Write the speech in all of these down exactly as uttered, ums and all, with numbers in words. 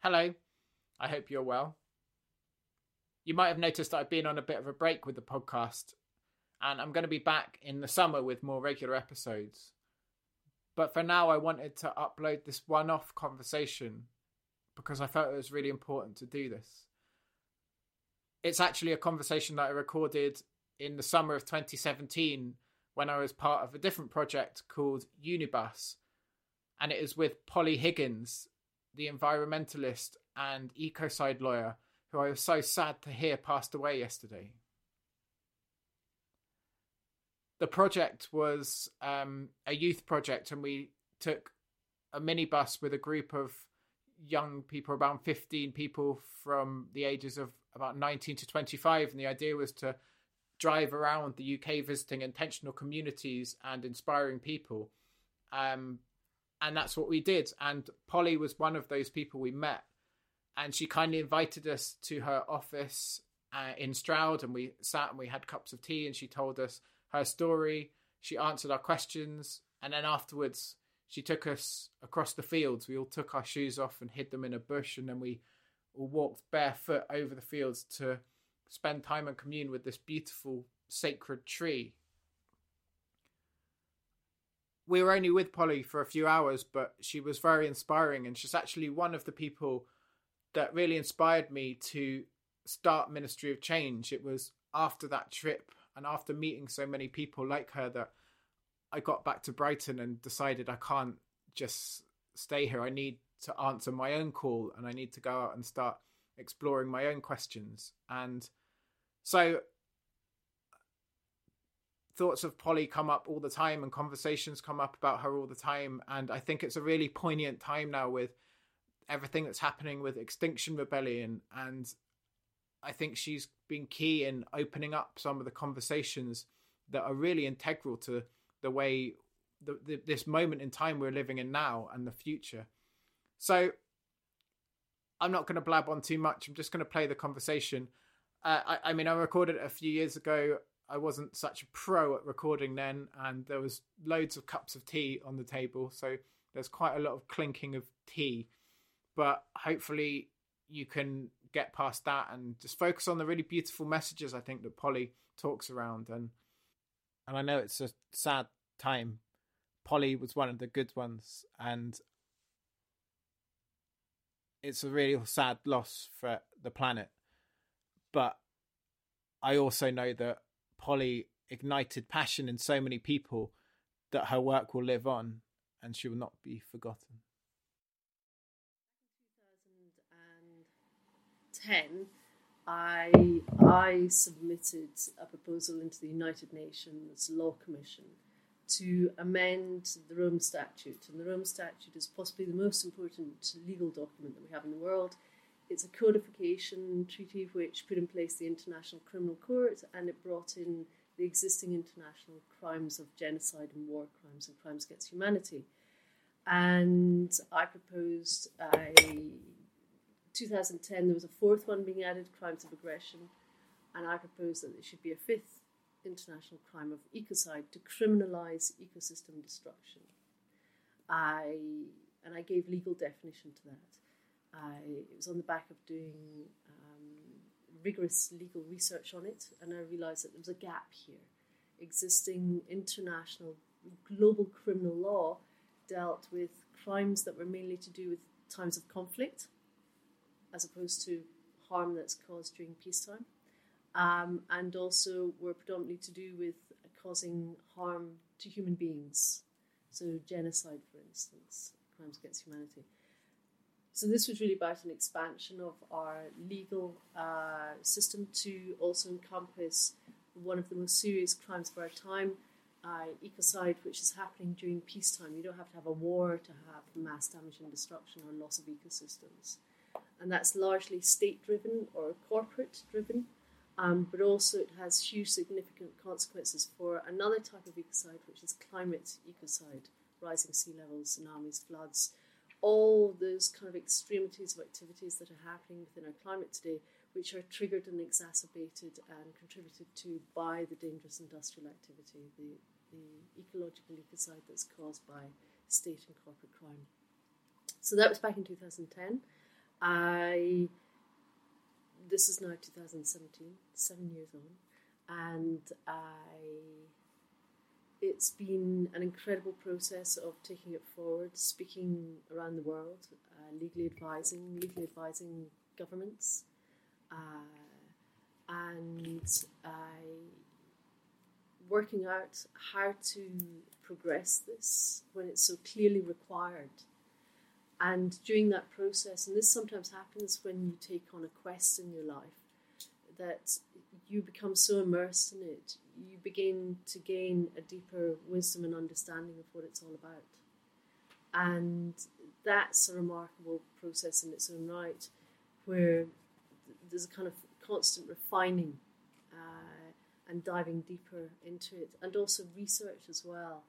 Hello, I hope you're well. You might have noticed that I've been on a bit of a break with the podcast, and I'm going to be back in the summer with more regular episodes. But for now, I wanted to upload this one-off conversation because I felt it was really important to do this. It's actually a conversation that I recorded in the summer of twenty seventeen when I was part of a different project called Unibus, and it is with Polly Higgins, the environmentalist and ecocide lawyer who I was so sad to hear passed away yesterday. The project was um, a youth project, and we took a minibus with a group of young people, around fifteen people from the ages of about nineteen to twenty-five, and the idea was to drive around the U K visiting intentional communities and inspiring people. Um, and that's what we did. And Polly was one of those people we met. And she kindly invited us to her office uh, in Stroud, and we sat and we had cups of tea, and she told us her story. She answered our questions, and then afterwards she took us across the fields. We all took our shoes off and hid them in a bush, and then we all walked barefoot over the fields to spend time and commune with this beautiful sacred tree. We were only with Polly for a few hours, but she was very inspiring, and she's actually one of the people that really inspired me to start Ministry of Change. It was after that trip and after meeting so many people like her that I got back to Brighton and decided I can't just stay here. I need to answer my own call, and I need to go out and start exploring my own questions. And so thoughts of Polly come up all the time, and conversations come up about her all the time. And I think it's a really poignant time now with everything that's happening with Extinction Rebellion, and I think she's been key in opening up some of the conversations that are really integral to the way the, the, this moment in time we're living in now and the future. So I'm not going to blab on too much. I'm just going to play the conversation. Uh, I, I mean, I recorded it a few years ago. I wasn't such a pro at recording then, and there was loads of cups of tea on the table, so there's quite a lot of clinking of tea. But hopefully you can get past that and just focus on the really beautiful messages, I think, that Polly talks around. And and I know it's a sad time. Polly was one of the good ones, and it's a really sad loss for the planet. But I also know that Polly ignited passion in so many people that her work will live on and she will not be forgotten. ten, I, I submitted a proposal into the United Nations Law Commission to amend the Rome Statute. And the Rome Statute is possibly the most important legal document that we have in the world. It's a codification treaty which put in place the International Criminal Court, and it brought in the existing international crimes of genocide and war crimes and crimes against humanity. And I proposed a two thousand ten, there was a fourth one being added, crimes of aggression, and I proposed that there should be a fifth international crime of ecocide to criminalise ecosystem destruction. I and I gave legal definition to that. I, it was on the back of doing um, rigorous legal research on it, and I realised that there was a gap here. Existing international global criminal law dealt with crimes that were mainly to do with times of conflict, as opposed to harm that's caused during peacetime, um, and also were predominantly to do with causing harm to human beings, so genocide, for instance, crimes against humanity. So this was really about an expansion of our legal uh, system to also encompass one of the most serious crimes of our time, uh, ecocide, which is happening during peacetime. You don't have to have a war to have mass damage and destruction or loss of ecosystems. And that's largely state-driven or corporate-driven, um, but also it has huge significant consequences for another type of ecocide, which is climate ecocide, rising sea levels, tsunamis, floods, all those kind of extremities of activities that are happening within our climate today, which are triggered and exacerbated and contributed to by the dangerous industrial activity, the, the ecological ecocide that's caused by state and corporate crime. So that was back in two thousand ten. I, this is now two thousand seventeen, seven years on, and I, it's been an incredible process of taking it forward, speaking around the world, uh, legally advising, legally advising governments, uh, and I, working out how to progress this when it's so clearly required. And during that process, and this sometimes happens when you take on a quest in your life, that you become so immersed in it, you begin to gain a deeper wisdom and understanding of what it's all about. And that's a remarkable process in its own right, where there's a kind of constant refining uh, and diving deeper into it, and also research as well.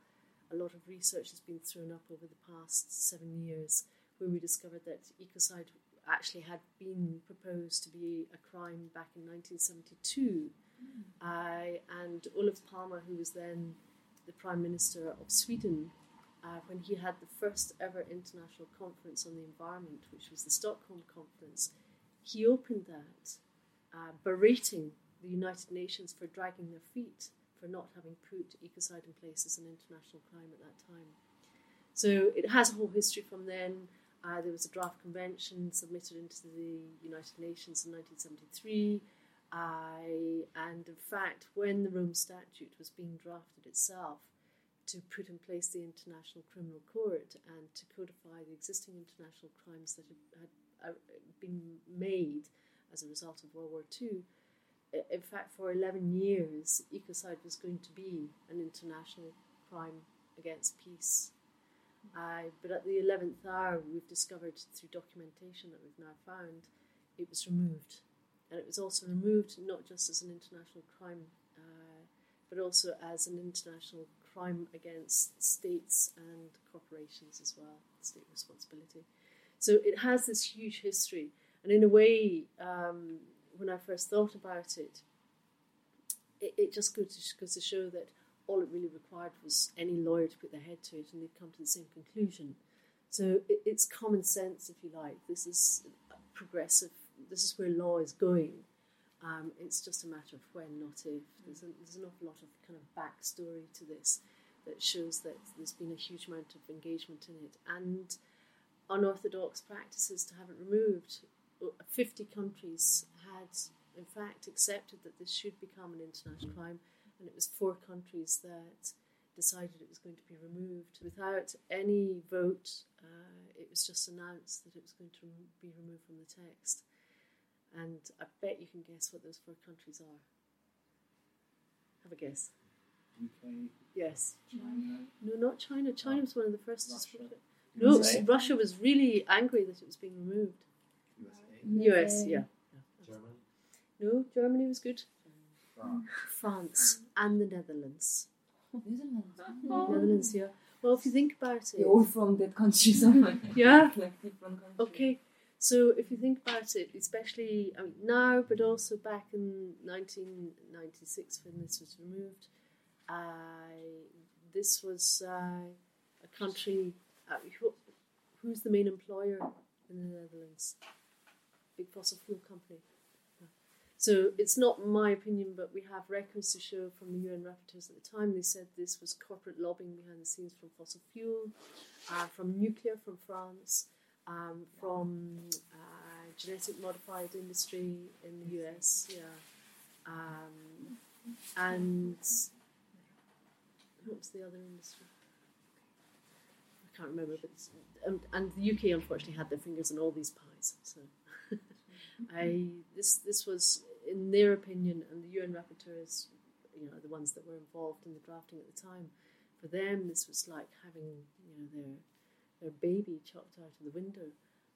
A lot of research has been thrown up over the past seven years where we discovered that ecocide actually had been proposed to be a crime back in nineteen seventy-two. Mm. Uh, and Olof Palme, who was then the Prime Minister of Sweden, uh, when he had the first ever international conference on the environment, which was the Stockholm Conference, he opened that, uh, berating the United Nations for dragging their feet, for not having put ecocide in place as an international crime at that time. So it has a whole history from then. Uh, there was a draft convention submitted into the United Nations in nineteen seventy-three. I, and in fact, when the Rome Statute was being drafted itself to put in place the International Criminal Court and to codify the existing international crimes that had, had been made as a result of World War Two, in fact, for eleven years, ecocide was going to be an international crime against peace. Mm-hmm. Uh, but at the eleventh hour, we've discovered through documentation that we've now found, it was removed. And it was also removed not just as an international crime, uh, but also as an international crime against states and corporations as well, state responsibility. So it has this huge history. And in a way, um, when I first thought about it, it, it just goes to, to show that all it really required was any lawyer to put their head to it and they'd come to the same conclusion. So it, it's common sense, if you like. This is progressive. This is where law is going. Um, it's just a matter of when, not if. There's, a, there's an awful lot of kind of backstory to this that shows that there's been a huge amount of engagement in it. And unorthodox practices to have it removed. fifty countries had, in fact, accepted that this should become an international crime, and it was four countries that decided it was going to be removed. Without any vote, uh, it was just announced that it was going to be removed from the text. And I bet you can guess what those four countries are. Have a guess. U K? Yes. China? No, not China. China was one of the first. Russia? To... No, U S A? Russia was really angry that it was being removed. U S, yeah. Germany? No, Germany was good. France. France and the Netherlands. Netherlands. Oh. Netherlands, yeah. Well, if you think about it... They're all from that country somewhere. Yeah? Like different countries. Okay. So if you think about it, especially I mean, now, but also back in nineteen ninety-six when this was removed, uh, this was uh, a country... Uh, who, who's the main employer in the Netherlands? Big fossil fuel company. Yeah. So it's not my opinion, but we have records to show from the U N rapporteurs at the time. They said this was corporate lobbying behind the scenes from fossil fuel, uh, from nuclear, from France, um, from uh, genetic modified industry in the U S. Yeah, um, and what was the other industry? I can't remember. But it's, um, and the U K unfortunately had their fingers in all these pies. So. I, this this was, in their opinion, and the U N rapporteurs, you know, the ones that were involved in the drafting at the time, for them this was like having, you know, their their baby chopped out of the window.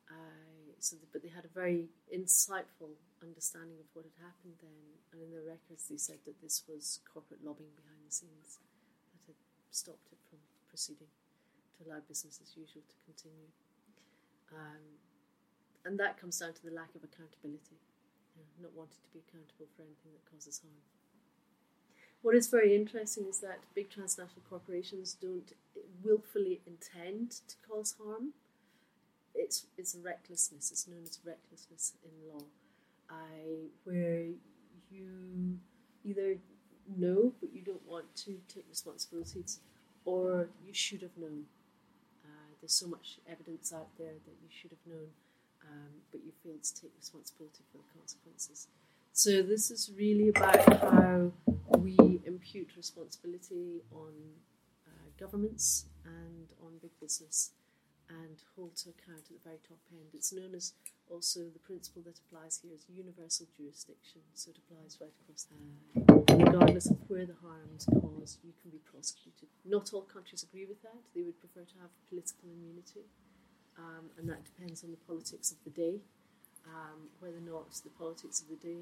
Uh, so, the, but they had a very insightful understanding of what had happened then, and in their records they said that this was corporate lobbying behind the scenes that had stopped it from proceeding to allow business as usual to continue. Um, And that comes down to the lack of accountability, you know, not wanting to be accountable for anything that causes harm. What is very interesting is that big transnational corporations don't willfully intend to cause harm. it's it's a recklessness. It's known as recklessness in law, I where you either know but you don't want to take responsibilities, or you should have known. Uh, there's so much evidence out there that you should have known, um, but you failed to take responsibility for the consequences. So this is really about how we impute responsibility on uh, governments and on big business, and hold to account at the very top end. It's known as also the principle that applies here is universal jurisdiction, so it applies right across the uh, regardless of where the harm is caused, you can be prosecuted. Not all countries agree with that. They would prefer to have political immunity, um, and that depends on the politics of the day, um, whether or not the politics of the day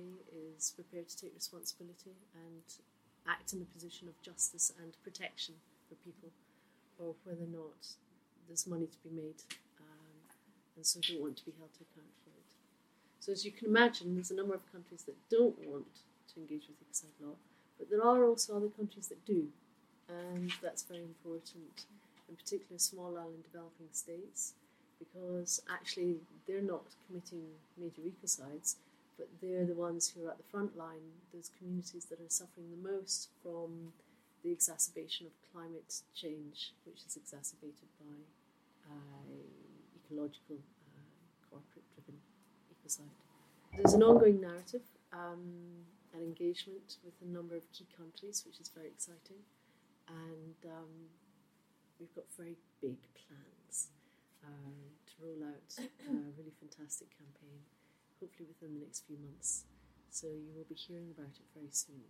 is prepared to take responsibility and act in a position of justice and protection for people, or whether or not there's money to be made, um, and so don't want to be held to account for it. So as you can imagine, there's a number of countries that don't want to engage with ecocide law, but there are also other countries that do, and that's very important, in particular small island developing states, because actually they're not committing major ecocides, but they're the ones who are at the front line, those communities that are suffering the most from the exacerbation of climate change, which is exacerbated by uh, ecological, uh, corporate-driven ecocide. There's an ongoing narrative um, and engagement with a number of key countries, which is very exciting, and um, we've got very big plans uh, to roll out a really fantastic campaign, hopefully within the next few months. So you will be hearing about it very soon.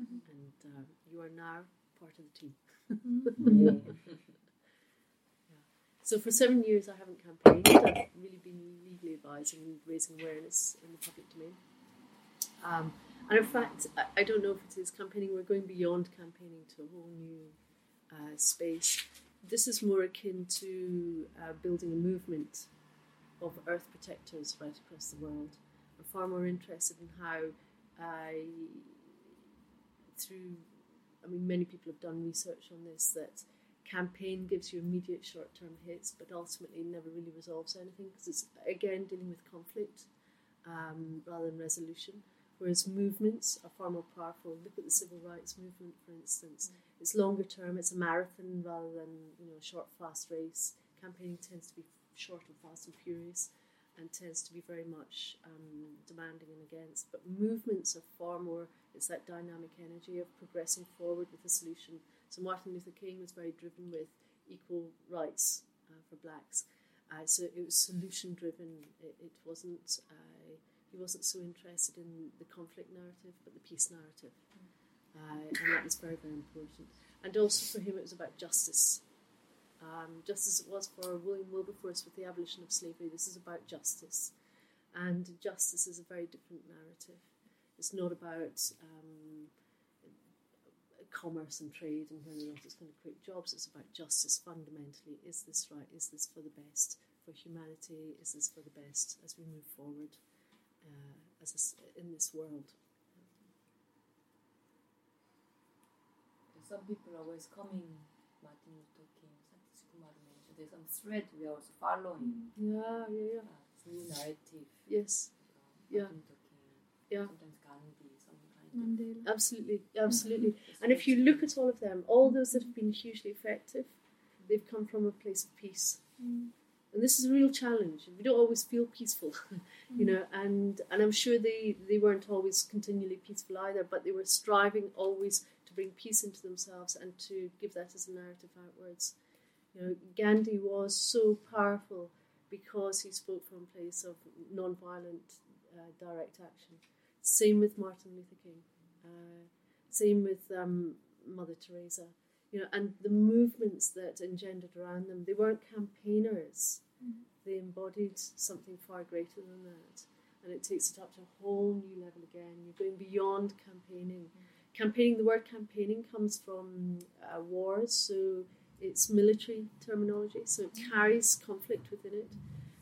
Mm-hmm. And um, you are now part of the team. yeah. Yeah. So for seven years I haven't campaigned. I've really been legally advising and raising awareness in the public domain. Um, and in fact, I, I don't know if it is campaigning. We're going beyond campaigning to a whole new uh, space. This is more akin to uh, building a movement of earth protectors right across the world. I'm far more interested in how I... Through, I mean, many people have done research on this, that campaign gives you immediate short-term hits, but ultimately never really resolves anything, because it's, again, dealing with conflict um, rather than resolution, whereas movements are far more powerful. Look at the civil rights movement, for instance. Mm. It's longer term. It's a marathon rather than, you know, a short, fast race. Campaigning tends to be short and fast and furious, and tends to be very much um, demanding and against. But movements are far more, it's that dynamic energy of progressing forward with a solution. So Martin Luther King was very driven with equal rights uh, for blacks. Uh, so it was solution-driven. It, it wasn't, uh, he wasn't so interested in the conflict narrative, but the peace narrative. Uh, and that was very, very important. And also for him it was about justice. Um, just as it was for William Wilberforce with the abolition of slavery, this is about justice. And justice is a very different narrative. It's not about um, commerce and trade and whether or not it's going to create jobs. It's about justice fundamentally. Is this right? Is this for the best? For humanity, is this for the best as we move forward uh, as a, in this world? Some people are always coming, Martin Luther King. There's some thread we are also following. Yeah, yeah, yeah. Uh, new narrative. Yes. You know, yeah. Yeah. Sometimes Gandhi, some kind of... Mandela. Absolutely, absolutely. Mm-hmm. And if you look at all of them, all those that have been hugely effective, they've come from a place of peace. Mm. And this is a real challenge. We don't always feel peaceful, you know, and, and I'm sure they, they weren't always continually peaceful either, but they were striving always to bring peace into themselves and to give that as a narrative outwards. You know, Gandhi was so powerful because he spoke from a place of non-violent uh, direct action. Same with Martin Luther King. Uh, same with um, Mother Teresa. You know, and the movements that engendered around them, they weren't campaigners. Mm-hmm. They embodied something far greater than that. And it takes it up to a whole new level again. You're going beyond campaigning. Mm-hmm. Campaigning, the word campaigning comes from uh, wars, so... It's military terminology, so it carries conflict within it.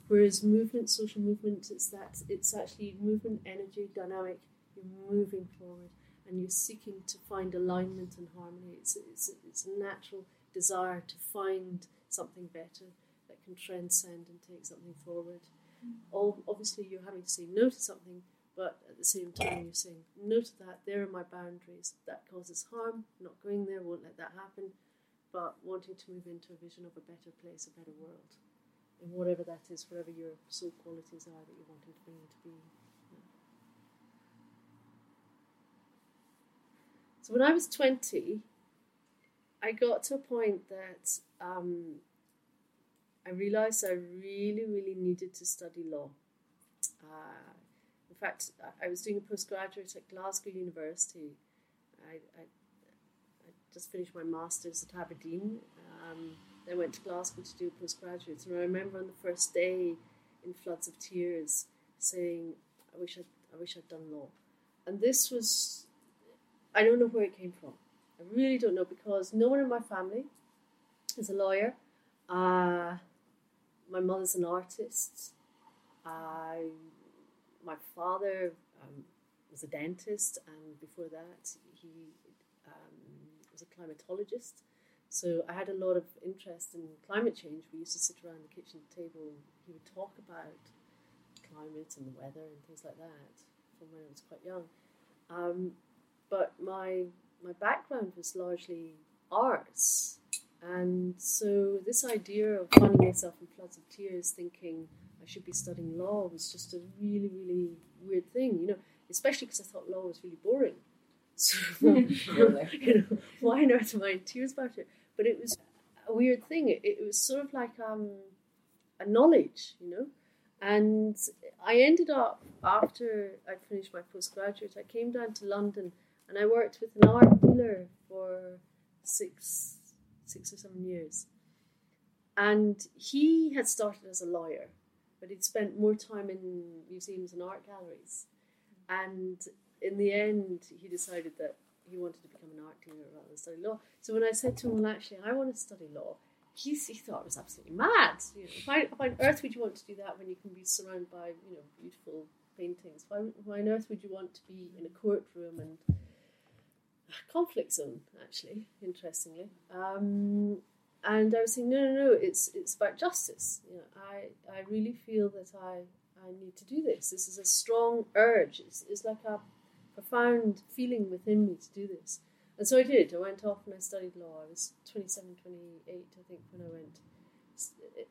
Whereas movement, social movement, it's that it's actually movement, energy, dynamic. You're moving forward, and you're seeking to find alignment and harmony. It's it's it's a natural desire to find something better that can transcend and take something forward. All, obviously, you're having to say no to something, but at the same time, you're saying no to that. There are my boundaries. That causes harm. I'm not going there. Won't let that happen. But wanting to move into a vision of a better place, a better world, and whatever that is, whatever your soul qualities are that you're wanting to bring into being. Yeah. So when I was twenty, I got to a point that um, I realised I really, really needed to study law. Uh, in fact, I was doing a postgraduate at Glasgow University. I, I, I just finished my master's at Aberdeen. Um, I went to Glasgow to do postgraduates, and I remember on the first day, in floods of tears, saying, "I wish I'd, I wish I'd done law." And this was, I don't know where it came from. I really don't know, because no one in my family is a lawyer. Uh, my mother's an artist. I, my father um, was a dentist, and before that, he um, was a climatologist. So I had a lot of interest in climate change. We used to sit around the kitchen table. He would talk about climate and the weather and things like that from when I was quite young. Um, but my my background was largely arts. And so this idea of finding myself in floods of tears thinking I should be studying law was just a really, really weird thing, you know, especially because I thought law was really boring. So, you know, why on earth am I in tears about it? But it was a weird thing. It, it was sort of like um, a knowledge, you know. And I ended up, after I finished my postgraduate, I came down to London and I worked with an art dealer for six, six or seven years. And he had started as a lawyer, but he'd spent more time in museums and art galleries. And in the end, he decided that he wanted to become an art dealer rather than study law. So when I said to him, "Well, actually, I want to study law," he, he thought I was absolutely mad. You know, why, why on earth would you want to do that when you can be surrounded by, you know, beautiful paintings? Why, why on earth would you want to be in a courtroom and a conflict zone? Actually, interestingly, um, and I was saying, no, no, no. It's it's about justice. You know, I I really feel that I I need to do this. This is a strong urge. It's, it's like a profound feeling within me to do this. And so I did. I went off and I studied law. I was twenty-seven, twenty-eight, I think, when I went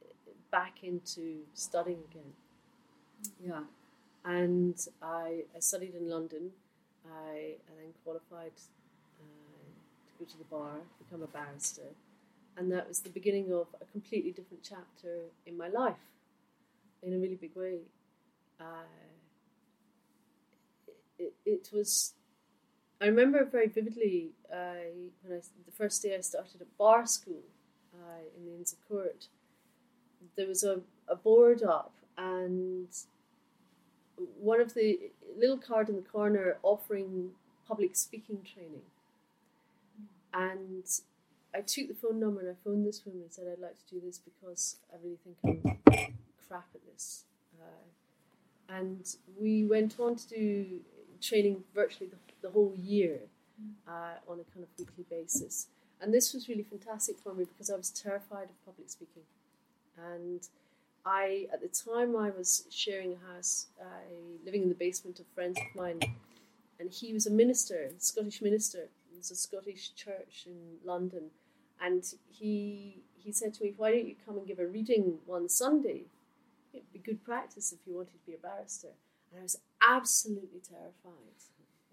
back into studying again. Yeah. And I, I studied in London. I, I then qualified uh, to go to the bar, become a barrister. And that was the beginning of a completely different chapter in my life, in a really big way. Uh, It, it was, I remember very vividly uh, when I, the first day I started at bar school uh, in the Inns of Court, there was a, a board up and one of the little card in the corner offering public speaking training. And I took the phone number and I phoned this woman and said, "I'd like to do this because I really think I'm crap at this." Uh, and we went on to do training virtually the, the whole year uh, on a kind of weekly basis. And this was really fantastic for me because I was terrified of public speaking. And I, at the time, I was sharing a house, uh, living in the basement of friends of mine, and he was a minister, a Scottish minister. It was a Scottish church in London. And he he said to me, "Why don't you come and give a reading one Sunday? It'd be good practice if you wanted to be a barrister." And I was absolutely terrified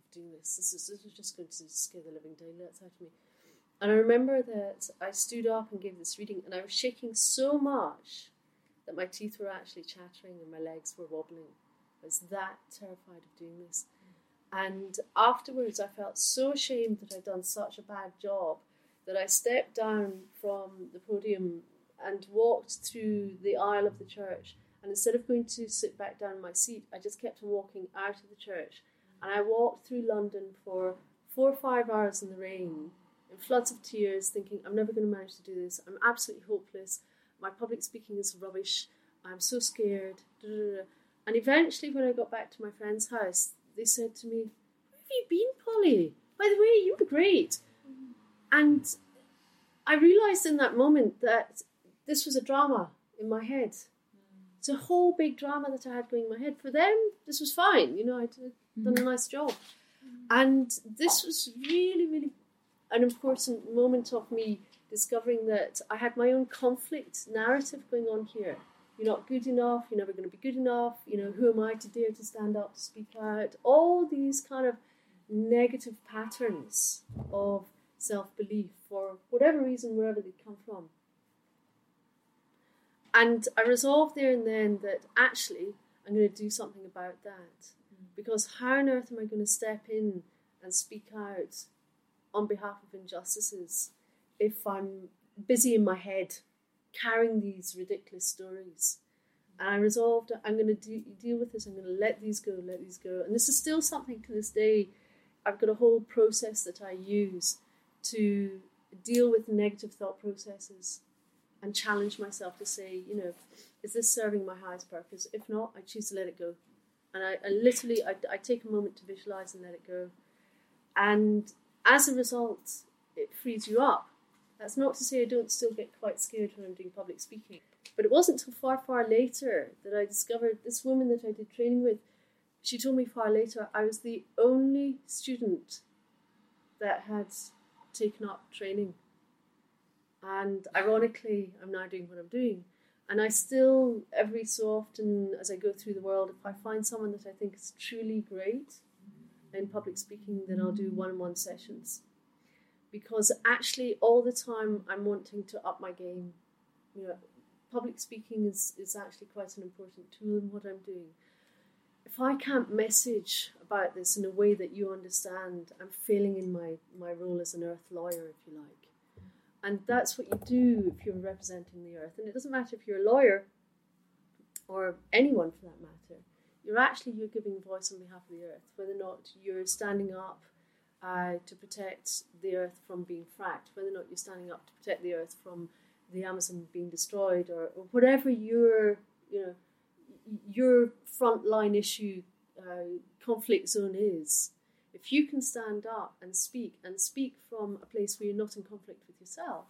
of doing this. This is, this was just going to scare the living daylights out of me. And I remember that I stood up and gave this reading, and I was shaking so much that my teeth were actually chattering and my legs were wobbling. I was that terrified of doing this. And afterwards, I felt so ashamed that I'd done such a bad job that I stepped down from the podium and walked through the aisle of the church. And instead of going to sit back down in my seat, I just kept on walking out of the church. And I walked through London for four or five hours in the rain, in floods of tears, thinking, "I'm never going to manage to do this. I'm absolutely hopeless. My public speaking is rubbish. I'm so scared." And eventually, when I got back to my friend's house, they said to me, "Where have you been, Polly? By the way, you were great." And I realised in that moment that this was a drama. in my head. Mm. It's a whole big drama that I had going in my head. For them, this was fine. You know, I'd done a nice job. Mm. And this was really, really an important moment of me discovering that I had my own conflict narrative going on here. You're not good enough, you're never going to be good enough, you know, who am I to dare to stand up, to speak out? All these kind of negative patterns of self-belief for whatever reason, wherever they come from. And I resolved there and then that actually I'm going to do something about that. Because how on earth am I going to step in and speak out on behalf of injustices if I'm busy in my head carrying these ridiculous stories? And I resolved I'm going to do, deal with this, I'm going to let these go, let these go. And this is still something to this day. I've got a whole process that I use to deal with negative thought processes and challenge myself to say, you know, is this serving my highest purpose? If not, I choose to let it go. And I, I literally, I, I take a moment to visualize and let it go. And as a result, it frees you up. That's not to say I don't still get quite scared when I'm doing public speaking. But it wasn't until far, far later that I discovered this woman that I did training with. She told me far later I was the only student that had taken up training. And ironically, I'm now doing what I'm doing. And I still, every so often, as I go through the world, if I find someone that I think is truly great in public speaking, then I'll do one-on-one sessions. Because actually, all the time, I'm wanting to up my game. You know, public speaking is, is actually quite an important tool in what I'm doing. If I can't message about this in a way that you understand, I'm failing in my, my role as an earth lawyer, if you like. And that's what you do if you're representing the earth. And it doesn't matter if you're a lawyer or anyone for that matter. You're actually you're giving voice on behalf of the earth, whether or not you're standing up uh, to protect the earth from being fracked, whether or not you're standing up to protect the earth from the Amazon being destroyed, or, or whatever your, you know, your frontline issue uh, conflict zone is. If you can stand up and speak, and speak from a place where you're not in conflict with yourself,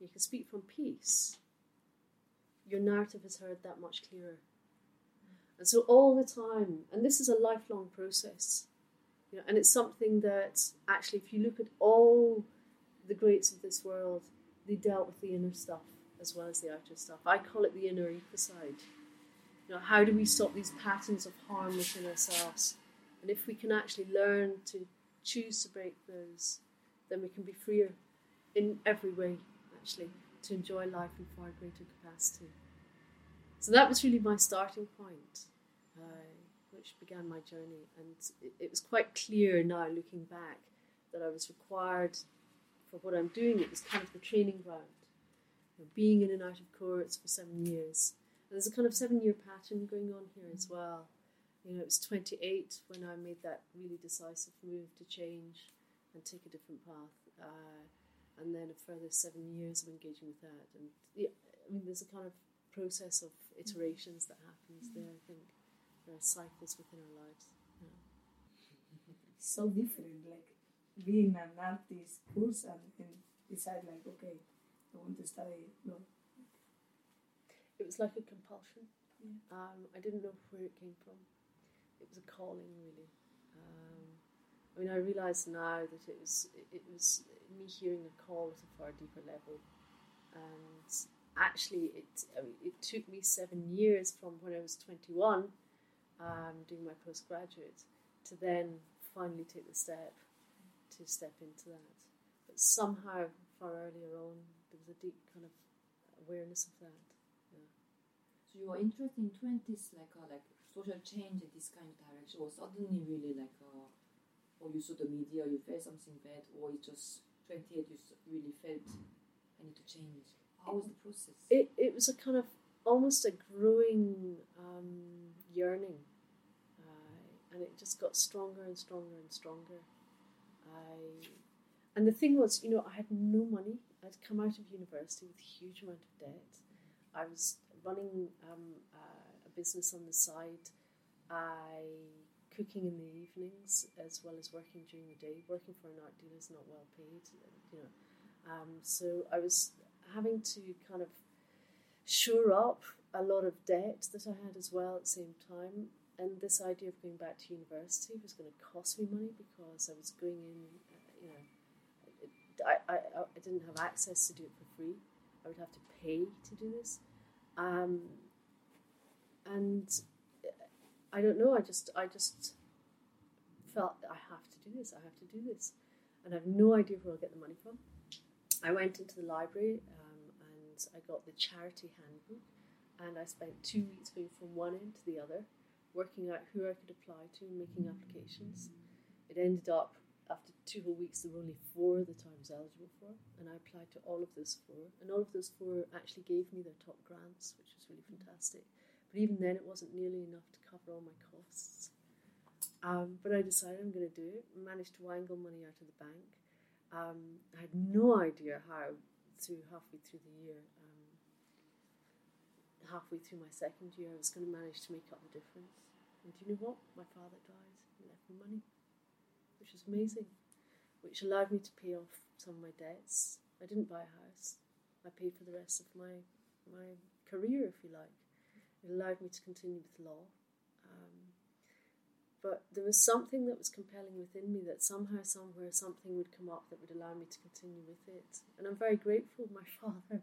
you can speak from peace, your narrative is heard that much clearer. And so all the time, and this is a lifelong process, you know, and it's something that actually, if you look at all the greats of this world, they dealt with the inner stuff as well as the outer stuff. I call it the inner ecocide. You know, how do we stop these patterns of harm within ourselves? And if we can actually learn to choose to break those, then we can be freer in every way, actually, to enjoy life in far greater capacity. So that was really my starting point, uh, which began my journey. And it, it was quite clear now, looking back, that I was required for what I'm doing. It was kind of the training ground, you know, being in and out of courts for seven years. And there's a kind of seven-year pattern going on here as well. You know, it was twenty-eight when I made that really decisive move to change and take a different path. Uh, and then a further seven years of engaging with that. And yeah, I mean, there's a kind of process of iterations that happens there, I think. There are cycles within our lives. Yeah. So different, like being an artist course and, and decide, like, okay, I want to study law. It was like a compulsion. Yeah. Um, I didn't know where it came from. It was a calling, really. Um, I mean, I realise now that it was it, it was me hearing a call at a far deeper level. And actually, it I mean, it took me seven years from when I was twenty-one, um, doing my postgraduate, to then finally take the step to step into that. But somehow, far earlier on, there was a deep kind of awareness of that. Yeah. So you were interested in twenties, like uh, like. social change in this kind of direction, or suddenly really like, uh, or you saw the media, you felt something bad, or it just twenty-eight, you really felt I need to change. How was the process? It it was a kind of almost a growing um, yearning, uh, and it just got stronger and stronger and stronger. I and the thing was, you know, I had no money. I'd come out of university with a huge amount of debt. I was running. Um, uh, business on the side, I cooking in the evenings as well as working during the day. Working for an art dealer is not well paid, you know. Um, so I was having to kind of shore up a lot of debt that I had as well at the same time. And this idea of going back to university was going to cost me money because I was going in, you know, I, I, I didn't have access to do it for free. I would have to pay to do this. Um, and I don't know, I just, I just felt I have to do this, I have to do this. And I have no idea where I'll get the money from. I went into the library um, and I got the charity handbook, and I spent two weeks going from one end to the other, working out who I could apply to and making applications. It ended up, after two whole weeks, there were only four that I was eligible for, and I applied to all of those four, and all of those four actually gave me their top grants, which was really fantastic. But even then, it wasn't nearly enough to cover all my costs. Um, but I decided I'm going to do it, managed to wangle money out of the bank. Um, I had no idea how, through halfway through the year, um, halfway through my second year, I was going to manage to make up the difference. And do you know what? My father died and left me money, which was amazing, which allowed me to pay off some of my debts. I didn't buy a house. I paid for the rest of my my career, if you like. It allowed me to continue with law. Um, but there was something that was compelling within me that somehow, somewhere, something would come up that would allow me to continue with it. And I'm very grateful my father,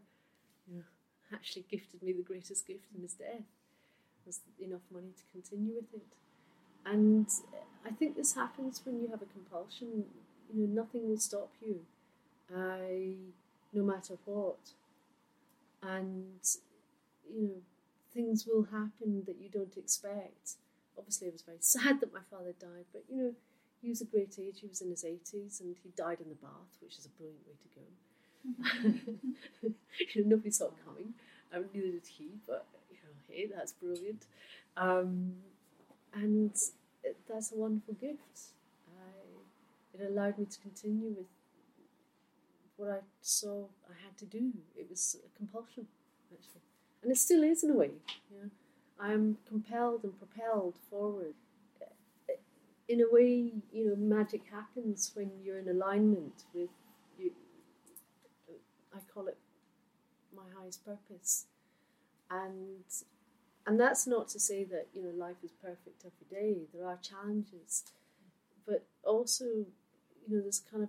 you know, actually gifted me the greatest gift in his death. There was enough money to continue with it. And I think this happens when you have a compulsion. You know, nothing will stop you, I, no matter what. And, you know, things will happen that you don't expect. Obviously, I was very sad that my father died, but, you know, he was a great age. He was in his eighties, and he died in the bath, which is a brilliant way to go. You know, nobody saw it coming. I mean, neither did he, but, you know, hey, that's brilliant. Um, and it, that's a wonderful gift. I, it allowed me to continue with what I saw I had to do. It was a compulsion, actually. And it still is in a way. Yeah. I'm compelled and propelled forward. In a way, you know, magic happens when you're in alignment with, you, I call it my highest purpose. And and that's not to say that, you know, life is perfect every day. There are challenges. But also, you know, there's kind of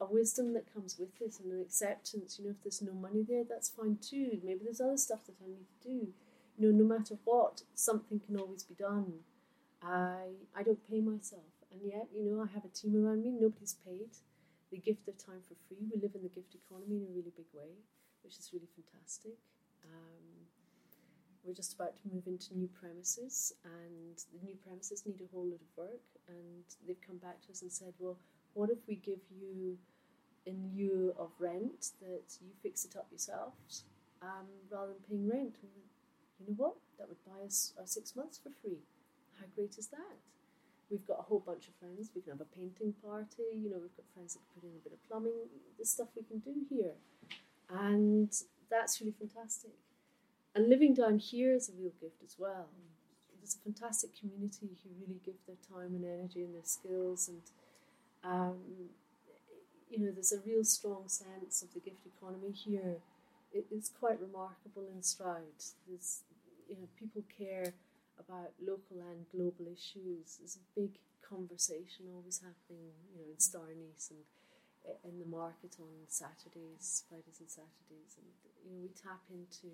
a wisdom that comes with it and an acceptance. You know, if there's no money there, that's fine too. Maybe there's other stuff that I need to do. You know, no matter what, something can always be done. I I don't pay myself. And yet, you know, I have a team around me. Nobody's paid. They gift their time for free. We live in the gift economy in a really big way, which is really fantastic. Um, we're just about to move into new premises, and the new premises need a whole lot of work. And they've come back to us and said, well, what if we give you, in lieu of rent, that you fix it up yourselves um, rather than paying rent? And you know what? That would buy us our six months for free. How great is that? We've got a whole bunch of friends. We can have a painting party. You know, we've got friends that can put in a bit of plumbing. There's stuff we can do here. And that's really fantastic. And living down here is a real gift as well. There's a fantastic community who really give their time and energy and their skills, and Um, you know, there's a real strong sense of the gift economy here. It, it's quite remarkable in Stroud. There's, you know, people care about local and global issues. There's a big conversation always happening, you know, in Starnies and in the market on Saturdays, Fridays and Saturdays. And, you know, we tap into,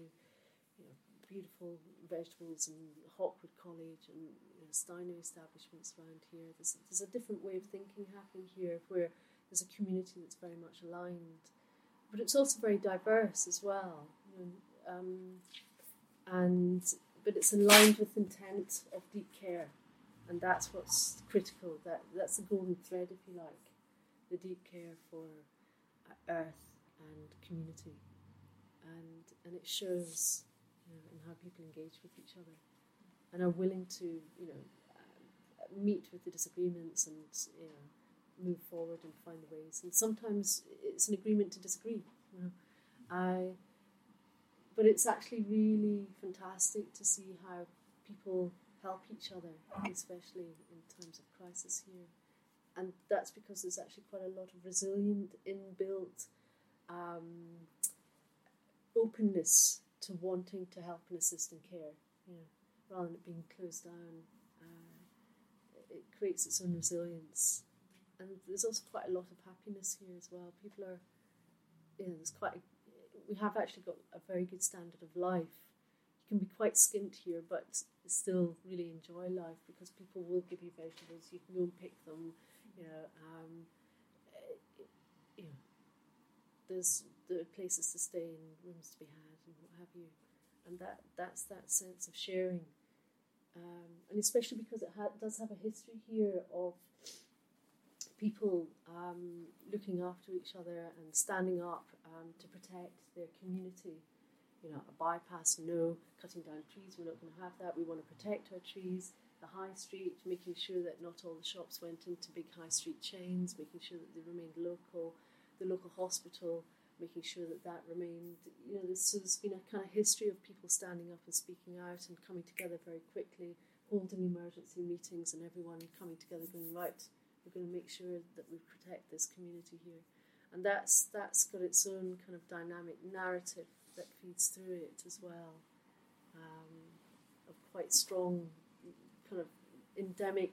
you know, beautiful vegetables and Hawkwood College and, you know, Steiner establishments around here. There's, there's a different way of thinking happening here where there's a community that's very much aligned. But it's also very diverse as well. You know, um, and but it's aligned with intent of deep care. And that's what's critical. That That's the golden thread, if you like. The deep care for earth and community. And, and it shows, you know, and how people engage with each other and are willing to, you know, uh, meet with the disagreements and, you know, move forward and find the ways. And sometimes it's an agreement to disagree, you know. I, but it's actually really fantastic to see how people help each other, especially in times of crisis here. And that's because there's actually quite a lot of resilient, inbuilt um, openness to wanting to help and assist and care, you know, rather than it being closed down. Uh, it creates its own resilience. And there's also quite a lot of happiness here as well. People are, you know, there's quite, a, we have actually got a very good standard of life. You can be quite skint here, but still really enjoy life because people will give you vegetables. You can go and pick them, you know. Um, it, you know there's there are places to stay and rooms to be had and what have you. And that that's that sense of sharing. Um, and especially because it ha- does have a history here of people um, looking after each other and standing up um, to protect their community. You know, a bypass, no, cutting down trees, we're not going to have that. We want to protect our trees. The high street, making sure that not all the shops went into big high street chains, making sure that they remained local. The local hospital, making sure that that remained. You know, there's, so there's been a kind of history of people standing up and speaking out and coming together very quickly, holding emergency meetings and everyone coming together going, right, we're going to make sure that we protect this community here. And that's that's got its own kind of dynamic narrative that feeds through it as well, um, of quite strong kind of endemic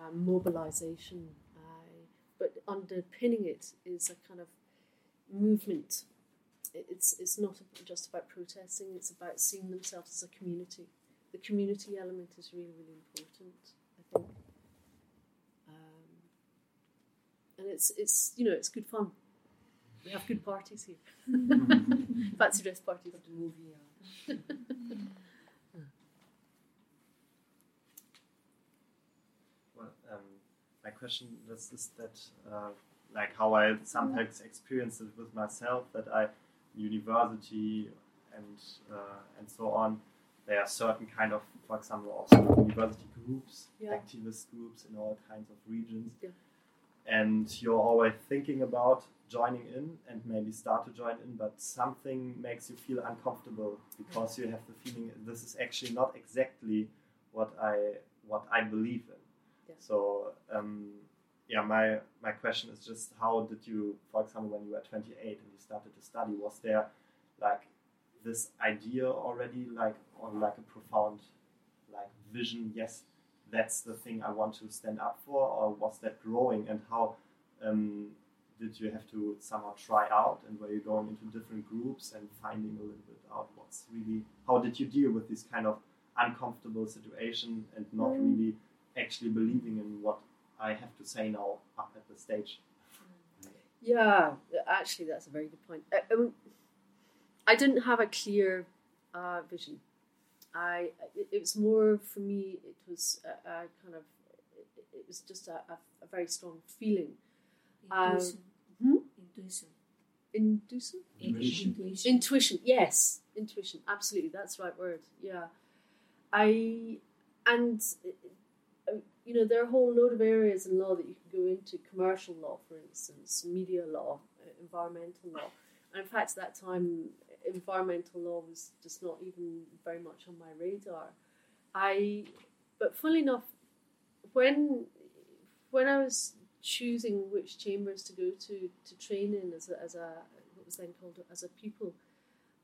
um, mobilisation. Uh, but underpinning it is a kind of movement. It, it's, it's not just about protesting, it's about seeing themselves as a community. The community element is really, really important, I think. Um, and it's, it's, you know, it's good fun. We have good parties here. Fancy dress parties. Got the movie on. Well, um, my question is, is that, uh, like how I sometimes experience it with myself, that I, university and uh, and so on, there are certain kind of, for example, also university groups, yeah. activist groups in all kinds of regions. Yeah. And you're always thinking about joining in and maybe start to join in, but something makes you feel uncomfortable because you have the feeling this is actually not exactly what I what I believe in. Yeah. So, um, yeah, my, my question is just how did you, for example, when you were twenty-eight and you started to study, was there like this idea already, like or like a profound like vision? Yes, that's the thing I want to stand up for, or was that growing? And how um, did you have to somehow try out, and were you going into different groups and finding a little bit out what's really, how did you deal with this kind of uncomfortable situation and not mm. really actually believing in what I have to say now up at the stage? Yeah, actually that's a very good point. I, I, mean, I didn't have a clear uh, vision. I it, it was more for me. It was a, a kind of it, it was just a, a, a very strong feeling. Intuition. Um, hmm? Intuition. Intuition. Intuition. Intuition. Intuition. Yes, intuition. Absolutely, that's the right word. Yeah, I and you know there are a whole load of areas in law that you can go into. Commercial law, for instance, media law, environmental law, and in fact, at that time. Environmental law was just not even very much on my radar. I, but funnily enough, when when I was choosing which chambers to go to to train in as a, as a what was then called as a pupil,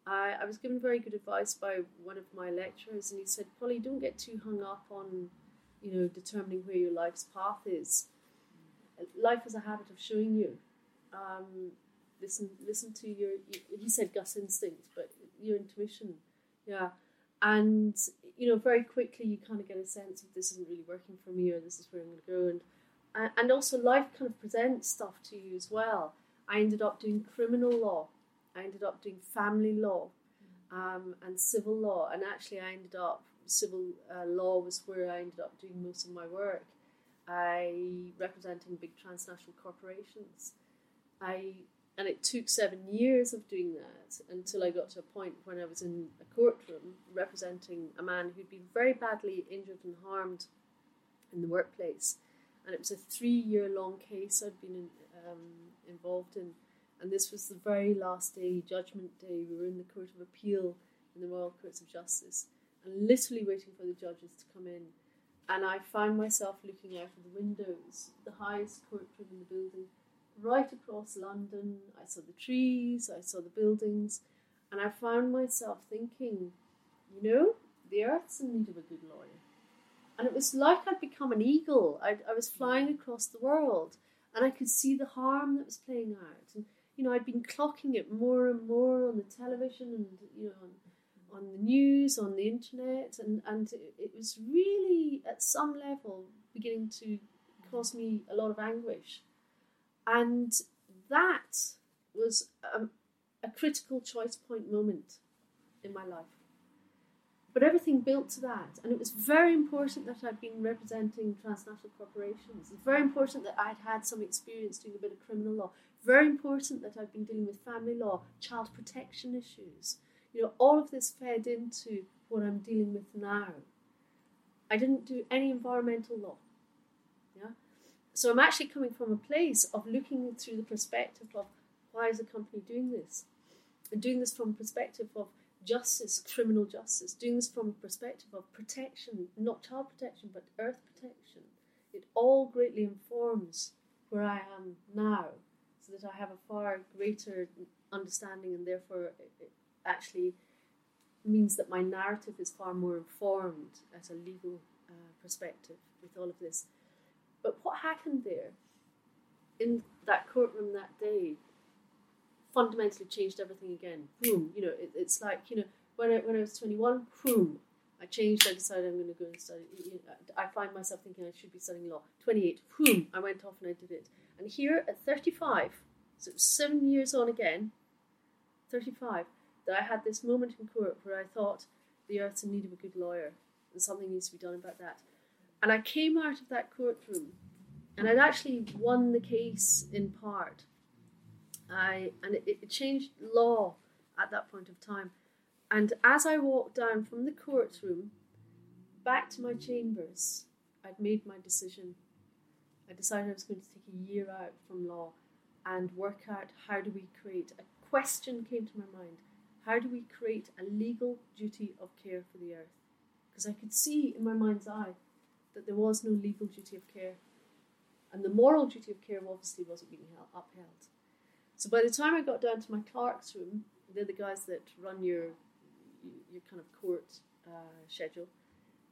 I, I was given very good advice by one of my lecturers, and he said, "Polly, don't get too hung up on, you know, determining where your life's path is. Life has a habit of showing you." Um, Listen, listen to your, he said gut instinct, but your intuition, yeah. And, you know, very quickly you kind of get a sense of this isn't really working for me or this is where I'm going to go. And, and also life kind of presents stuff to you as well. I ended up doing criminal law. I ended up doing family law um, and civil law. And actually I ended up, civil uh, law was where I ended up doing most of my work. I representing big transnational corporations. I... And it took seven years of doing that until I got to a point when I was in a courtroom representing a man who'd been very badly injured and harmed in the workplace. And it was a three-year-long case I'd been um, involved in. And this was the very last day, judgment day. We were in the Court of Appeal in the Royal Courts of Justice and literally waiting for the judges to come in. And I found myself looking out of the windows, the highest courtroom in the building, right across London. I saw the trees, I saw the buildings, And I found myself thinking, you know, the earth's in need of a good lawyer. And it was like I'd become an eagle. I, I was flying across the world, and I could see the harm that was playing out. And, you know, I'd been clocking it more and more on the television and, you know, on, on the news, on the internet. And, and it, it was really, at some level, beginning to cause me a lot of anguish. And that was a, a critical choice point moment in my life. But everything built to that. And it was very important that I'd been representing transnational corporations. It's very important that I'd had some experience doing a bit of criminal law. Very important that I'd been dealing with family law, child protection issues. You know, all of this fed into what I'm dealing with now. I didn't do any environmental law. Yeah? So I'm actually coming from a place of looking through the perspective of why is the company doing this? And doing this from a perspective of justice, criminal justice, doing this from a perspective of protection, not child protection, but earth protection. It all greatly informs where I am now, so that I have a far greater understanding, and therefore it actually means that my narrative is far more informed as a legal uh, perspective with all of this. But what happened there in that courtroom that day fundamentally changed everything again. Boom. You know, it, it's like, you know, when I, when I was twenty-one, boom, I changed. I decided I'm going to go and study. You know, I find myself thinking I should be studying law. twenty-eight, boom, I went off and I did it. And here at thirty-five, so it was seven years on again, thirty-five, that I had this moment in court where I thought the earth's in need of a good lawyer and something needs to be done about that. And I came out of that courtroom and I'd actually won the case in part. I, and it, it changed law at that point of time. And as I walked down from the courtroom back to my chambers, I'd made my decision. I decided I was going to take a year out from law and work out how do we create, a question came to my mind, how do we create a legal duty of care for the earth? Because I could see in my mind's eye that there was no legal duty of care. And the moral duty of care obviously wasn't being held, upheld. So by the time I got down to my clerk's room, they're the guys that run your your kind of court uh, schedule,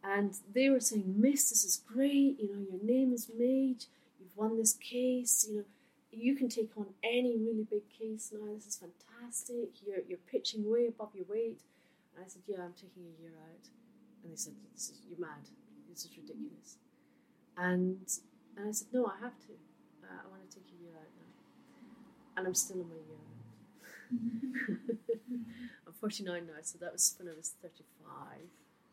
and they were saying, "Miss, this is great. You know, your name is made. You've won this case. You know, you can take on any really big case now. This is fantastic. You're you're pitching way above your weight." And I said, "Yeah, I'm taking a year out." And they said, this is, "You're mad. This is ridiculous." And and I said, "No, I have to. Uh, I want to take a year out now." And I'm still in my year. I'm forty-nine now, so that was when I was thirty-five.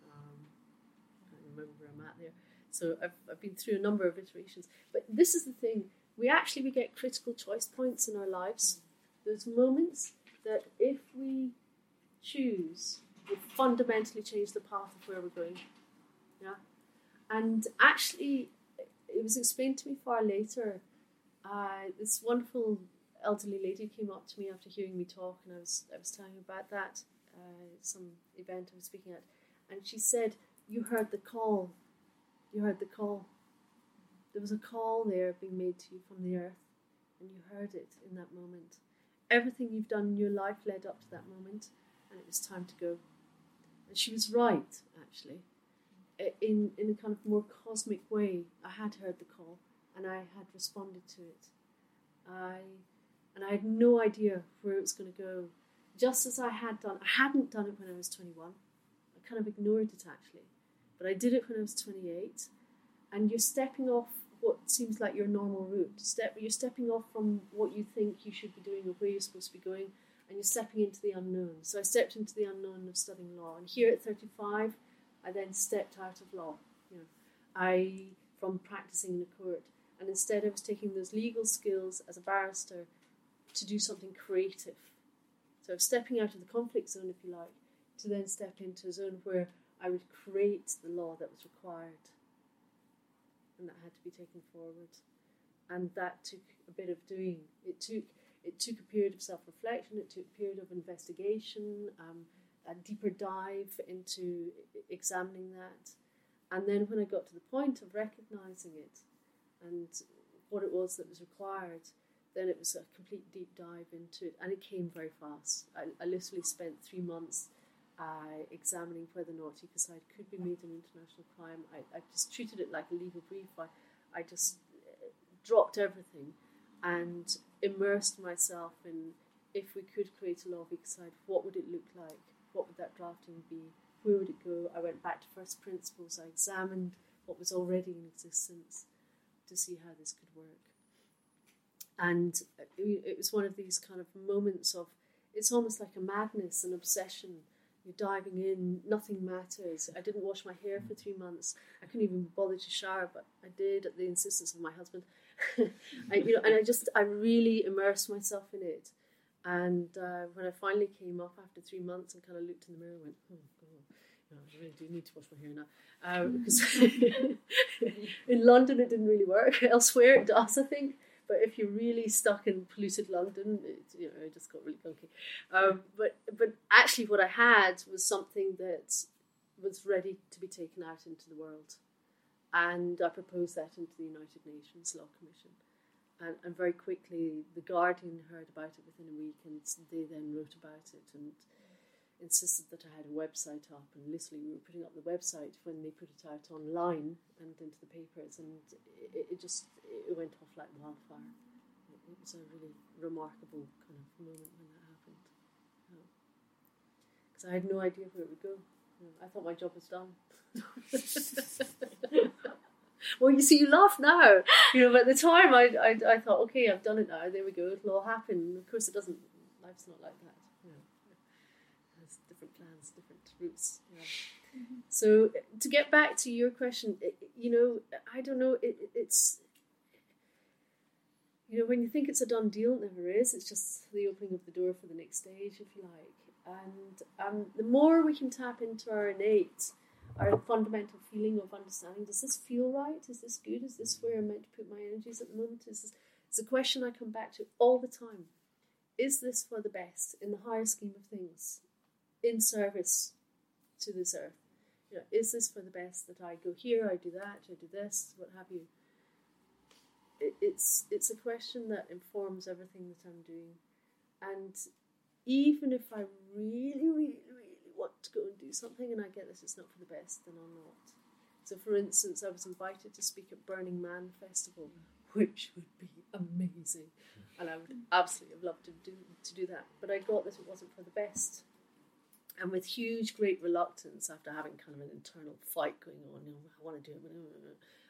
Um, I don't remember where I'm at there. So I've, I've been through a number of iterations. But this is the thing. We actually we get critical choice points in our lives. Those moments that if we choose, will fundamentally change the path of where we're going. Yeah. And actually, it was explained to me far later. Uh, this wonderful elderly lady came up to me after hearing me talk, and I was I was telling her about that, uh, some event I was speaking at, and she said, you heard the call, you heard the call. There was a call there being made to you from the earth, and you heard it in that moment. Everything you've done in your life led up to that moment, and it was time to go. And she was right, actually. In, in a kind of more cosmic way, I had heard the call, and I had responded to it. I... And I had no idea where it was going to go. Just as I had done, I hadn't done it when I was twenty-one. I kind of ignored it, actually. But I did it when I was twenty-eight. And you're stepping off what seems like your normal route. Step, you're stepping off from what you think you should be doing or where you're supposed to be going. And you're stepping into the unknown. So I stepped into the unknown of studying law. And here at thirty-five, I then stepped out of law. You know, I, from practicing in the court. And instead I was taking those legal skills as a barrister to do something creative. So stepping out of the conflict zone, if you like, to then step into a zone where I would create the law that was required. And that had to be taken forward. And that took a bit of doing. It took it took a period of self-reflection, it took a period of investigation, um, a deeper dive into examining that. And then when I got to the point of recognising it and what it was that was required, Then it was a complete deep dive into it, and it came very fast. I, I literally spent three months uh, examining whether naughty because I could be made an international crime. I, I just treated it like a legal brief. I, I just dropped everything and immersed myself in, if we could create a law of ecocide, what would it look like? What would that drafting be? Where would it go? I went back to first principles. I examined what was already in existence to see how this could work. And it was one of these kind of moments of, it's almost like a madness, an obsession. You're diving in, nothing matters. I didn't wash my hair for three months. I couldn't even bother to shower, but I did at the insistence of my husband. I, you know, and I just, I really immersed myself in it. And uh, when I finally came up after three months and kind of looked in the mirror and went, oh, God, no, I really do need to wash my hair now. Uh, because in London it didn't really work. Elsewhere it does, I think. But if you're really stuck in polluted London, it, you know, it just got really funky. Um, but but actually what I had was something that was ready to be taken out into the world. And I proposed that into the United Nations Law Commission. And, and very quickly, The Guardian heard about it within a week, and they then wrote about it and insisted that I had a website up. And literally, we were putting up the website when they put it out online and into the papers, and it, it just it went off like wildfire. It, it was a really remarkable kind of moment when that happened. Because you know, I had no idea where it would go. You know, I thought my job was done. Well, you see, you laugh now. You know, but at the time, I, I I thought, okay, I've done it now. There we go. It'll all happen. Of course, it doesn't. Life's not like that. You know, there's different plans, different routes. Yeah. Mm-hmm. So to get back to your question, it, you know, I don't know. It, it's you know, when you think it's a done deal, it never is. It's just the opening of the door for the next stage, if you like. And um, the more we can tap into our innate. Our fundamental feeling of understanding, does this feel right? Is this good? Is this where I'm meant to put my energies at the moment? Is this, it's a question I come back to all the time. Is this for the best in the higher scheme of things, in service to this earth? You know, is this for the best that I go here, I do that, I do this, what have you? It, it's, it's a question that informs everything that I'm doing. And even if I really, really, want to go and do something and I get this, it's not for the best, then I'm not. So for instance, I was invited to speak at Burning Man Festival, which would be amazing, and I would absolutely have loved to do, to do that, but I got this, it wasn't for the best. And with huge great reluctance, after having kind of an internal fight going on, you know, I want to do it, but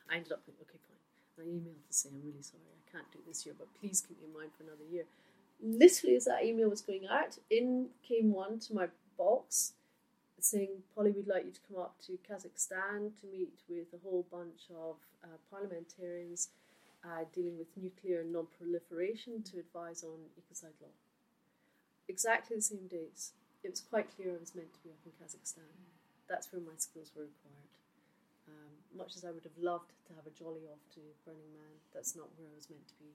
I ended up thinking, okay, fine. And I emailed to say, I'm really sorry, I can't do it this year, but please keep me in mind for another year. Literally as that email was going out, in came one to my box saying, Polly, we'd like you to come up to Kazakhstan to meet with a whole bunch of uh, parliamentarians uh, dealing with nuclear non-proliferation to advise on ecocide law. Exactly the same dates. It was quite clear I was meant to be up in Kazakhstan. That's where my skills were required. Um, much as I would have loved to have a jolly off to Burning Man, that's not where I was meant to be.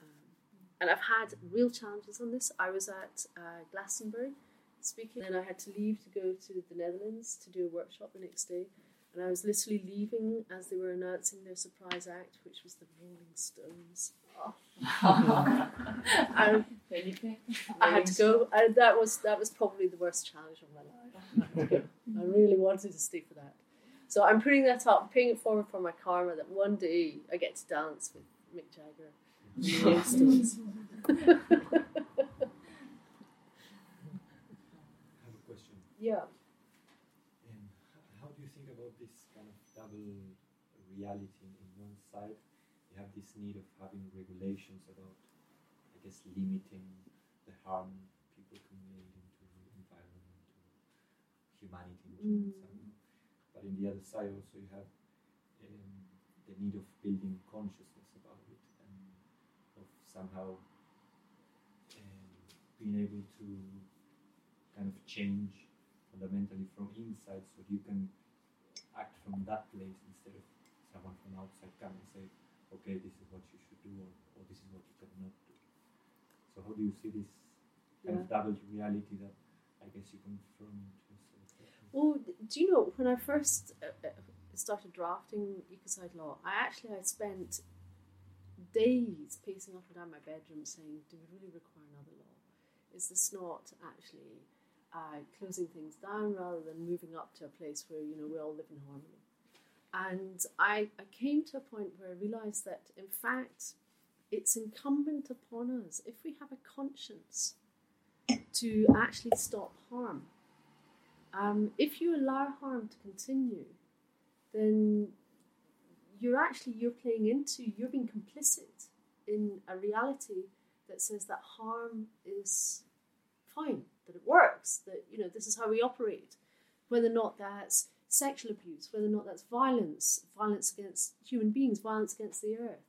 Um, and I've had real challenges on this. I was at uh, Glastonbury speaking, then I had to leave to go to the Netherlands to do a workshop the next day, and I was literally leaving as they were announcing their surprise act, which was the Rolling Stones. Oh. I, I had to go. I, that was that was probably the worst challenge of my life. I had to go. I really wanted to stay for that, so I'm putting that up, paying it forward for my karma that one day I get to dance with Mick Jagger. The Rolling Stones. Yeah. And how do you think about this kind of double reality? On one side, you have this need of having regulations about, I guess, limiting the harm people can make into the environment, to humanity, mm. But on the other side, also you have um, the need of building consciousness about it and of somehow um, being able to kind of change. Fundamentally from inside, so you can act from that place instead of someone from outside come and say, okay, this is what you should do, or, or this is what you cannot do. So how do you see this kind yeah. of double reality that I guess you confront yourself? Well, do you know, when I first started drafting ecocide law, I actually I spent days pacing up and down my bedroom saying, do we really require another law? Is this not actually uh, closing things down rather than moving up to a place where, you know, we all live in harmony? And I, I came to a point where I realised that, in fact, it's incumbent upon us, if we have a conscience, to actually stop harm. Um, if you allow harm to continue, then you're actually, you're playing into, you're being complicit in a reality that says that harm is fine, that it works, that, you know, this is how we operate. Whether or not that's sexual abuse, whether or not that's violence, violence against human beings, violence against the earth.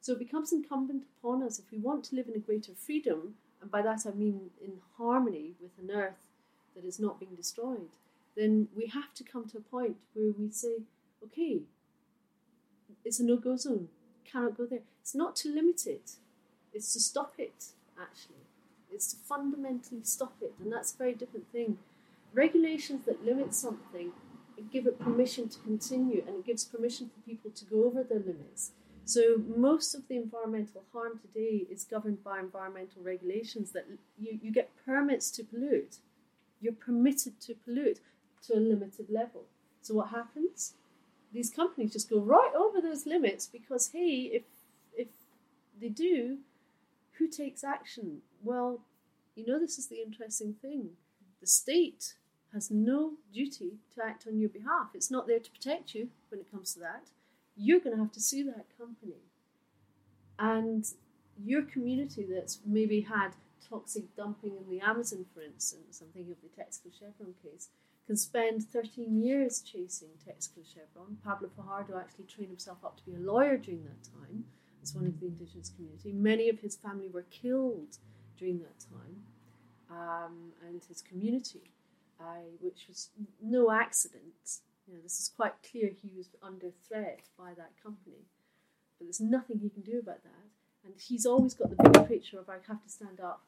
So it becomes incumbent upon us, if we want to live in a greater freedom, and by that I mean in harmony with an earth that is not being destroyed, then we have to come to a point where we say, okay, it's a no-go zone, cannot go there. It's not to limit it, it's to stop it, actually. It's to fundamentally stop it, and that's a very different thing. Regulations that limit something give it permission to continue, and it gives permission for people to go over their limits. So most of the environmental harm today is governed by environmental regulations that you, you get permits to pollute. You're permitted to pollute to a limited level. So what happens? These companies just go right over those limits because, hey, if if they do, who takes action? Well, you know, this is the interesting thing. The state has no duty to act on your behalf. It's not there to protect you when it comes to that. You're going to have to sue that company. And your community that's maybe had toxic dumping in the Amazon, for instance, I'm thinking of the Texaco Chevron case, can spend thirteen years chasing Texaco Chevron. Pablo Fajardo actually trained himself up to be a lawyer during that time as one of the indigenous community. Many of his family were killed during that time, um, and his community, uh, which was no accident. You know, this is quite clear he was under threat by that company, but there's nothing he can do about that. And he's always got the big picture of, I have to stand up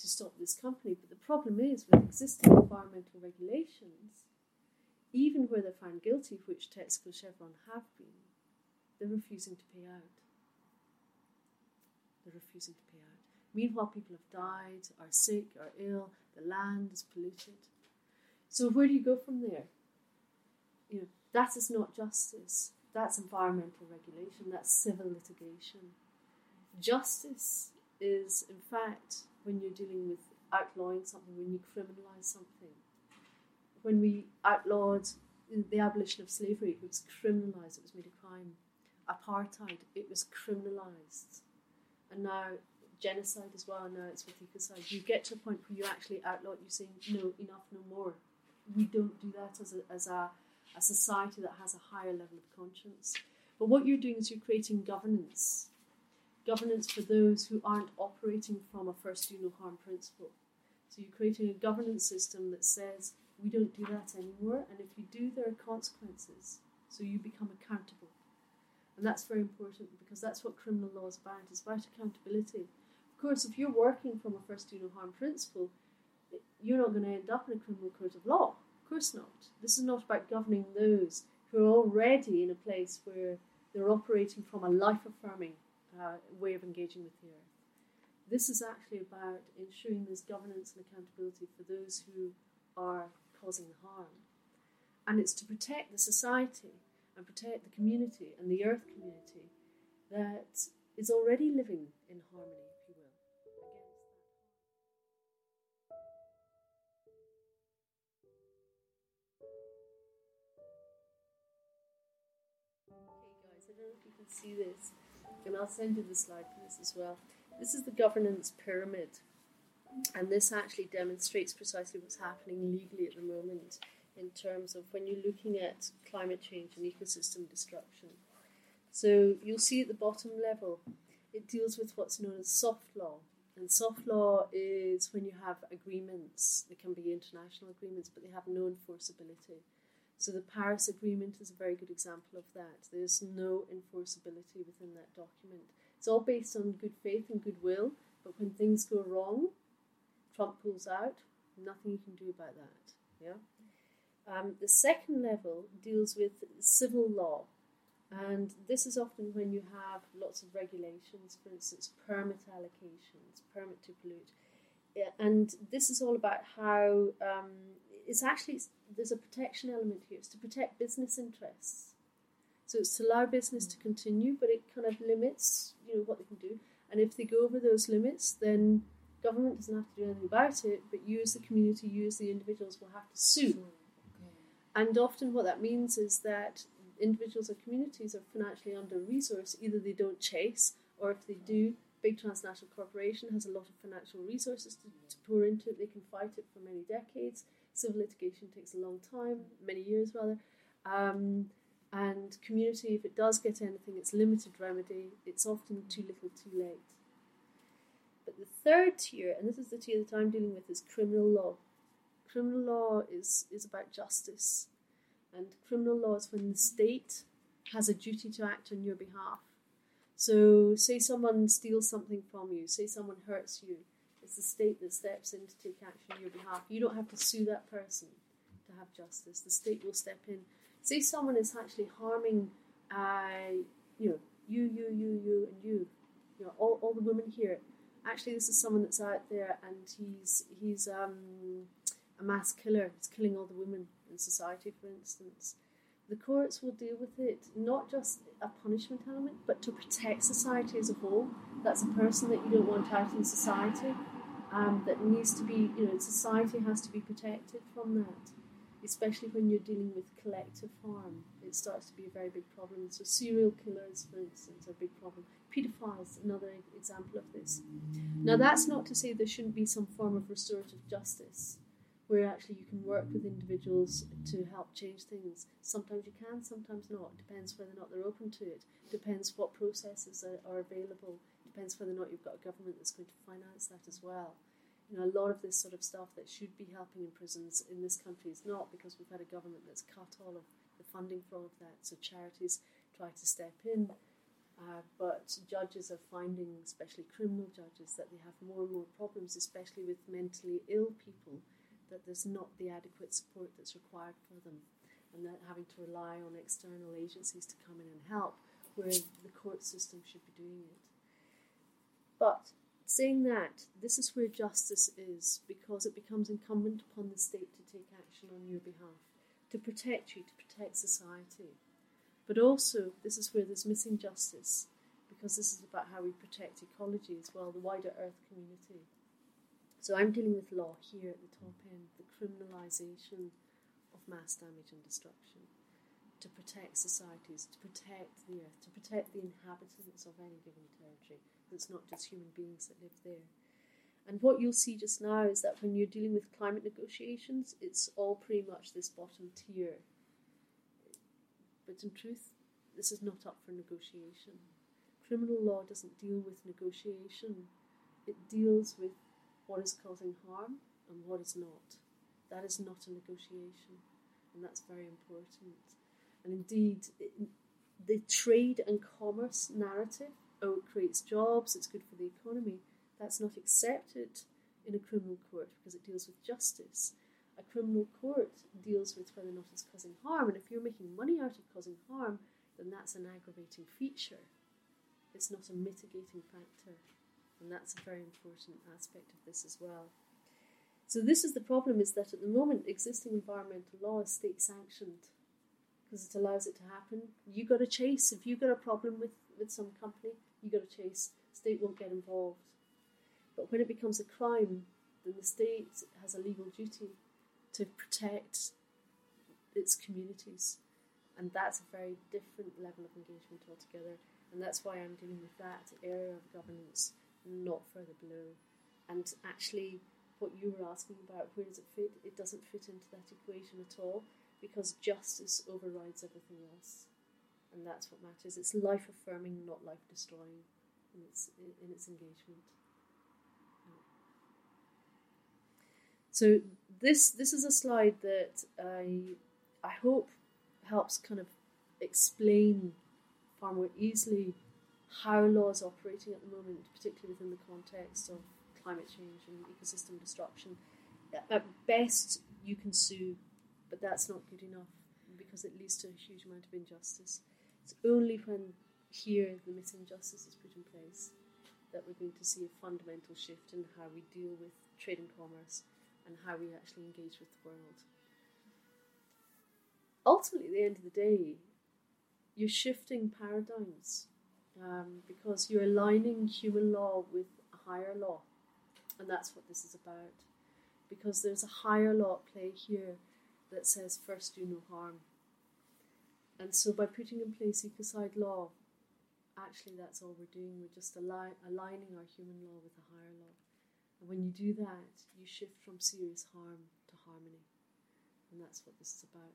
to stop this company. But the problem is, with existing environmental regulations, even where they're found guilty, which Texaco Chevron have been, they're refusing to pay out. They're refusing to pay out. Meanwhile, people have died, are sick, are ill, the land is polluted. So where do you go from there? You know, that is not justice. That's environmental regulation. That's civil litigation. Justice is, in fact, when you're dealing with outlawing something, when you criminalise something. When we outlawed the abolition of slavery, it was criminalised, it was made a crime. Apartheid, it was criminalised. And now genocide as well, now it's with ecocide. You get to a point where you actually outlaw it, you're saying, no, enough, no more. We don't do that as a, as a, a society that has a higher level of conscience. But what you're doing is you're creating governance. Governance for those who aren't operating from a first do no harm principle. So you're creating a governance system that says, we don't do that anymore, and if you do, there are consequences. So you become accountable. And that's very important, because that's what criminal law is about. It's about accountability. Of course, if you're working from a first do no harm principle, you're not going to end up in a criminal court of law. Of course not. This is not about governing those who are already in a place where they're operating from a life-affirming Uh, way of engaging with the earth. This is actually about ensuring there's governance and accountability for those who are causing the harm. And it's to protect the society and protect the community and the earth community that is already living in harmony. Okay guys, I don't know if you can see this. And I'll send you the slide for this as well. This is the governance pyramid, and this actually demonstrates precisely what's happening legally at the moment in terms of when you're looking at climate change and ecosystem destruction. So you'll see at the bottom level, it deals with what's known as soft law. And soft law is when you have agreements. They can be international agreements, but they have no enforceability. So the Paris Agreement is a very good example of that. There's no enforceability within that document. It's all based on good faith and goodwill, but when things go wrong, Trump pulls out, nothing you can do about that. Yeah. Um, the second level deals with civil law. And this is often when you have lots of regulations, for instance, permit allocations, permit to pollute. And this is all about how um, it's actually, it's, there's a protection element here. It's to protect business interests. So it's to allow business to continue, but it kind of limits, you know, what they can do. And if they go over those limits, then government doesn't have to do anything about it, but you as the community, you as the individuals will have to sue. Sure. Yeah. And often what that means is that individuals or communities are financially under-resourced. Either they don't chase, or if they do, big transnational corporation has a lot of financial resources to, to pour into it. They can fight it for many decades. Civil litigation takes a long time, many years rather. Um, and community, if it does get anything, it's limited remedy. It's often too little, too late. But the third tier, and this is the tier that I'm dealing with, is criminal law. Criminal law is, is about justice. And criminal law is when the state has a duty to act on your behalf. So say someone steals something from you, say someone hurts you, it's the state that steps in to take action on your behalf. You don't have to sue that person to have justice. The state will step in. Say someone is actually harming uh, you, know, you, you, you, you, and you, you know, all, all the women here. Actually, this is someone that's out there and he's, he's um, a mass killer. He's killing all the women in society, for instance. The courts will deal with it, not just a punishment element, but to protect society as a whole. That's a person that you don't want out in society, um, that needs to be, you know, society has to be protected from that, especially when you're dealing with collective harm. It starts to be a very big problem. So serial killers, for instance, are a big problem. Paedophiles, another example of this. Now, that's not to say there shouldn't be some form of restorative justice, where actually you can work with individuals to help change things. Sometimes you can, sometimes not. Depends whether or not they're open to it. Depends what processes are, are available. Depends whether or not you've got a government that's going to finance that as well. You know, a lot of this sort of stuff that should be helping in prisons in this country is not, because we've had a government that's cut all of the funding for all of that. So charities try to step in. Uh, but judges are finding, especially criminal judges, that they have more and more problems, especially with mentally ill people, that there's not the adequate support that's required for them, and that having to rely on external agencies to come in and help, where the court system should be doing it. But saying that, this is where justice is, because it becomes incumbent upon the state to take action on your behalf, to protect you, to protect society. But also, this is where there's missing justice, because this is about how we protect ecology as well, the wider Earth community. So I'm dealing with law here at the top end, the criminalisation of mass damage and destruction, to protect societies, to protect the earth, to protect the inhabitants of any given territory. It's not just human beings that live there. And what you'll see just now is that when you're dealing with climate negotiations, it's all pretty much this bottom tier. But in truth, this is not up for negotiation. Criminal law doesn't deal with negotiation. It deals with what is causing harm and what is not. That is not a negotiation, and that's very important. And indeed, it, the trade and commerce narrative, oh, it creates jobs, it's good for the economy, that's not accepted in a criminal court because it deals with justice. A criminal court deals with whether or not it's causing harm, and if you're making money out of causing harm, then that's an aggravating feature. It's not a mitigating factor. And that's a very important aspect of this as well. So this is the problem, is that at the moment existing environmental law is state sanctioned because it allows it to happen. You got to chase. If you got a problem with, with some company, you got to chase. State won't get involved. But when it becomes a crime, then the state has a legal duty to protect its communities. And that's a very different level of engagement altogether. And that's why I'm dealing with that area of governance, not further below. And actually, what you were asking about, where does it fit? It doesn't fit into that equation at all, because justice overrides everything else. And that's what matters. It's life-affirming, not life-destroying in its, in its engagement. So this this is a slide that I, I hope helps kind of explain far more easily how law is operating at the moment, particularly within the context of climate change and ecosystem destruction. At best, you can sue, but that's not good enough because it leads to a huge amount of injustice. It's only when here the missing justice is put in place that we're going to see a fundamental shift in how we deal with trade and commerce and how we actually engage with the world. Ultimately, at the end of the day, you're shifting paradigms um, because you're aligning human law with a higher law. And that's what this is about. Because there's a higher law at play here that says, first, do no harm. And so by putting in place ecocide law, actually that's all we're doing. We're just ali- aligning our human law with a higher law. And when you do that, you shift from serious harm to harmony. And that's what this is about.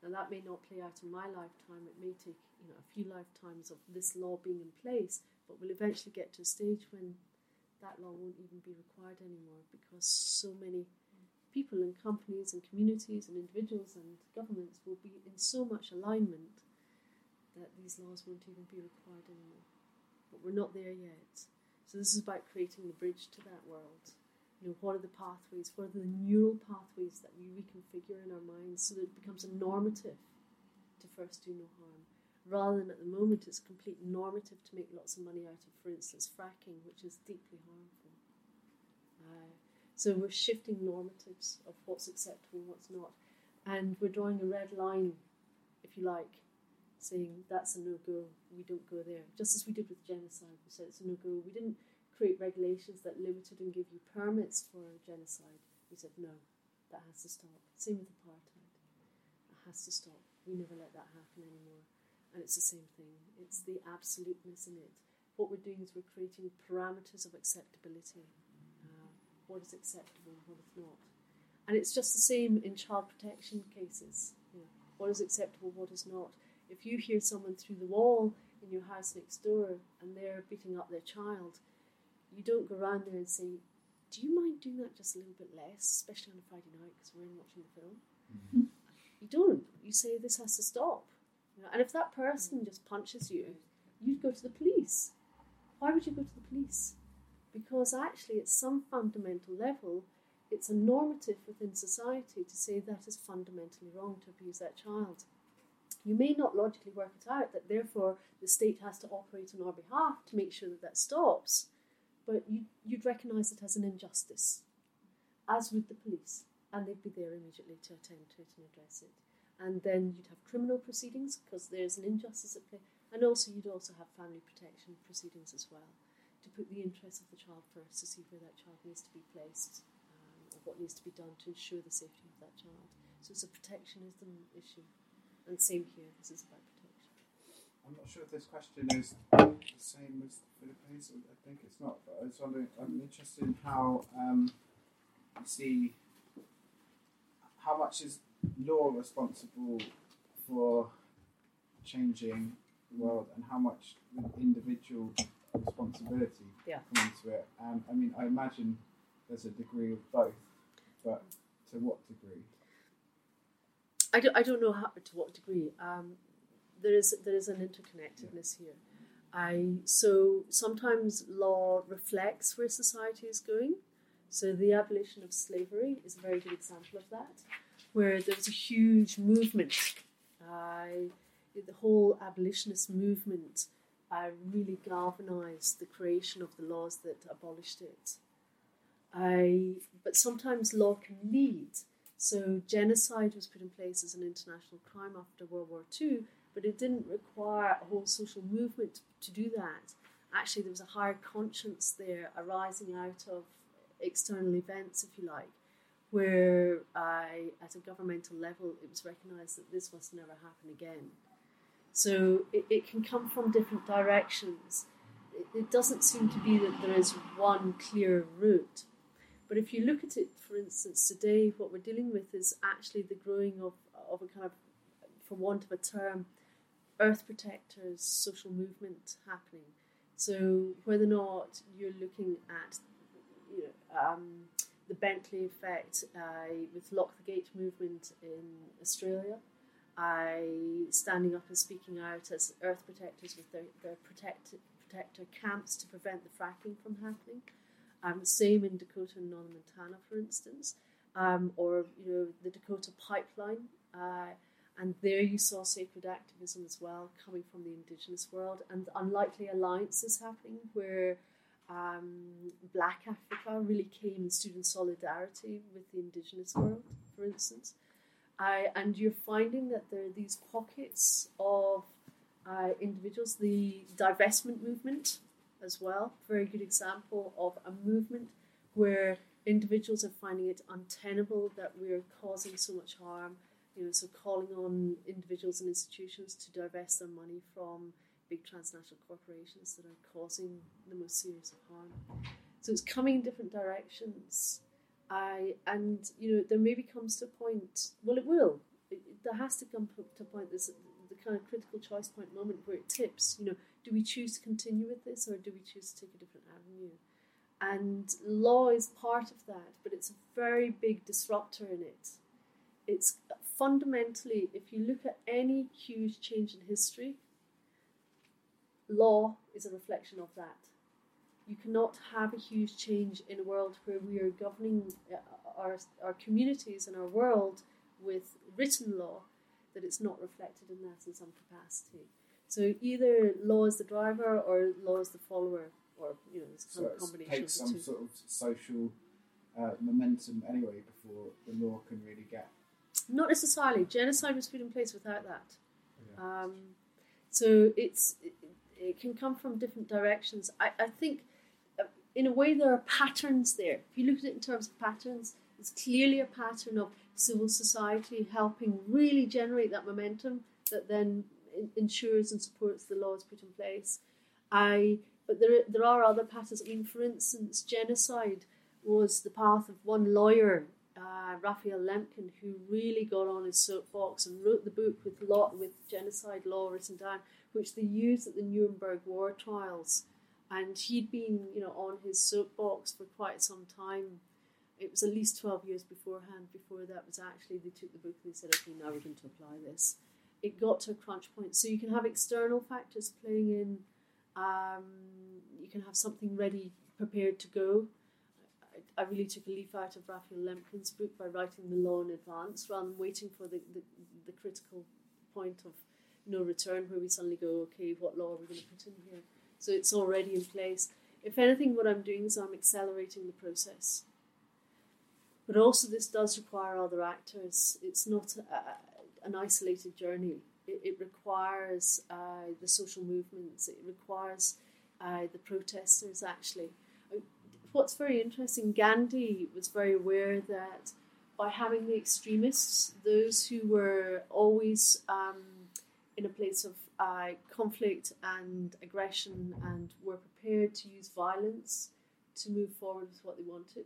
Now that may not play out in my lifetime. It may take you know a few lifetimes of this law being in place, but we'll eventually get to a stage when that law won't even be required anymore because so many people and companies and communities and individuals and governments will be in so much alignment that these laws won't even be required anymore. But we're not there yet. So this is about creating the bridge to that world. You know, what are the pathways? What are the neural pathways that we reconfigure in our minds so that it becomes a normative to first do no harm? Rather than at the moment, it's complete normative to make lots of money out of, for instance, fracking, which is deeply harmful. Uh, so we're shifting normatives of what's acceptable and what's not. And we're drawing a red line, if you like, saying that's a no-go, we don't go there. Just as we did with genocide, we said it's a no-go. We didn't create regulations that limited and give you permits for genocide. We said, no, that has to stop. Same with apartheid. It has to stop. We never let that happen anymore. And it's the same thing. It's the absoluteness in it. What we're doing is we're creating parameters of acceptability. Uh, what is acceptable and what is not. And it's just the same in child protection cases. You know, what is acceptable, what is not. If you hear someone through the wall in your house next door and they're beating up their child, you don't go around there and say, do you mind doing that just a little bit less, especially on a Friday night because we're in watching the film? Mm-hmm. You don't. You say, this has to stop. You know, and if that person just punches you, you'd go to the police. Why would you go to the police? Because actually at some fundamental level, it's a normative within society to say that is fundamentally wrong to abuse that child. You may not logically work it out that therefore the state has to operate on our behalf to make sure that that stops, but you, you'd recognise it as an injustice, as would the police, and they'd be there immediately to attend to it and address it. And then you'd have criminal proceedings because there's an injustice at play, and also you'd also have family protection proceedings as well to put the interests of the child first to see where that child needs to be placed um, or what needs to be done to ensure the safety of that child. So it's a protectionism issue. And same here, this is about protection. I'm not sure if this question is the same as the Philippines. I think it's not, but I was wondering, I'm interested in how um, you see how much is law responsible for changing the world and how much individual responsibility yeah. comes into it. And I mean, I imagine there's a degree of both, but to what degree? I don't, I don't know how, to what degree. Um, there is there is an interconnectedness yeah. here. I so sometimes law reflects where society is going. So the abolition of slavery is a very good example of that, where there was a huge movement. Uh, the whole abolitionist movement uh, really galvanised the creation of the laws that abolished it. I, but sometimes law can lead. So genocide was put in place as an international crime after World War Two, but it didn't require a whole social movement to do that. Actually, there was a higher conscience there arising out of external events, if you like, where I, at a governmental level, it was recognised that this must never happen again. So it, it can come from different directions. It, it doesn't seem to be that there is one clear route. But if you look at it, for instance, today, what we're dealing with is actually the growing of, of a kind of, for want of a term, earth protectors, social movement happening. So whether or not you're looking at you know, um, the Bentley effect uh, with Lock the Gate movement in Australia, I standing up and speaking out as earth protectors with their, their protect, protector camps to prevent the fracking from happening. Um, same in Dakota and northern Montana, for instance, um, or you know the Dakota pipeline. Uh, And there you saw sacred activism as well coming from the indigenous world, and unlikely alliances happening where um, Black Africa really came in student solidarity with the indigenous world, for instance. Uh, and you're finding that there are these pockets of uh, individuals, the divestment movement as well, very good example of a movement where individuals are finding it untenable that we're causing so much harm. You know, so calling on individuals and institutions to divest their money from big transnational corporations that are causing the most serious harm. So it's coming in different directions. I and, you know, there maybe comes to a point, well, it will. It, there has to come to a point, this the kind of critical choice point moment where it tips. You know, do we choose to continue with this or do we choose to take a different avenue? And law is part of that, but it's a very big disruptor in it. It's fundamentally, if you look at any huge change in history, law is a reflection of that. You cannot have a huge change in a world where we are governing our, our communities and our world with written law that it's not reflected in that in some capacity. So either law is the driver or law is the follower, or you know, it's kind so of a combination of the two. So it takes some sort of social uh, momentum anyway before the law can really get. Not necessarily. Genocide was put in place without that. Okay. Um, so it's it, it can come from different directions. I, I think, uh, in a way, there are patterns there. If you look at it in terms of patterns, it's clearly a pattern of civil society helping really generate that momentum that then in, ensures and supports the laws put in place. I but there there are other patterns. I mean, for instance, genocide was the path of one lawyer. Uh, Raphael Lemkin, who really got on his soapbox and wrote the book with law, with genocide law written down, which they used at the Nuremberg War Trials. And he'd been, you know, on his soapbox for quite some time. It was at least twelve years beforehand, before that was actually, they took the book and they said, okay, now we're going to apply this. It got to a crunch point. So you can have external factors playing in. Um, you can have something ready, prepared to go. I really took a leaf out of Raphael Lemkin's book by writing the law in advance rather than waiting for the, the, the critical point of no return where we suddenly go, okay, what law are we going to put in here? So it's already in place. If anything, what I'm doing is I'm accelerating the process. But also this does require other actors. It's not a, a, an isolated journey. It, it requires uh, the social movements. It requires uh, the protesters, actually. What's very interesting, Gandhi was very aware that by having the extremists, those who were always um, in a place of uh, conflict and aggression and were prepared to use violence to move forward with what they wanted,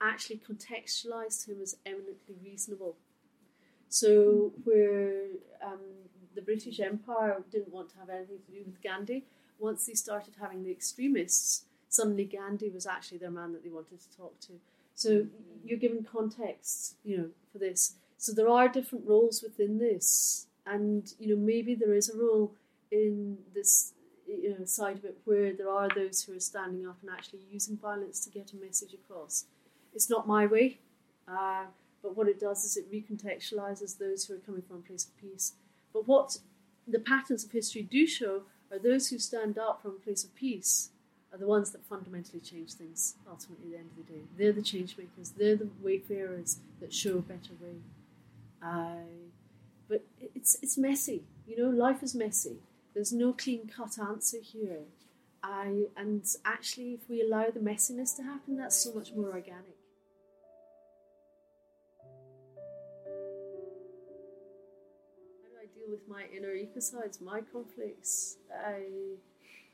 actually contextualized him as eminently reasonable. So where um, the British Empire didn't want to have anything to do with Gandhi, once they started having the extremists, suddenly Gandhi was actually their man that they wanted to talk to. So you're given context, you know, for this. So there are different roles within this. And, you know, maybe there is a role in this, you know, side of it where there are those who are standing up and actually using violence to get a message across. It's not my way, uh, but what it does is it recontextualizes those who are coming from a place of peace. But what the patterns of history do show are those who stand up from a place of peace are the ones that fundamentally change things, ultimately, at the end of the day. They're the change makers. They're the wayfarers that show a better way. Uh, but it's it's messy. You know, life is messy. There's no clean-cut answer here. I, and actually, if we allow the messiness to happen, that's so much more organic. How do I deal with my inner ecocides, my conflicts? I,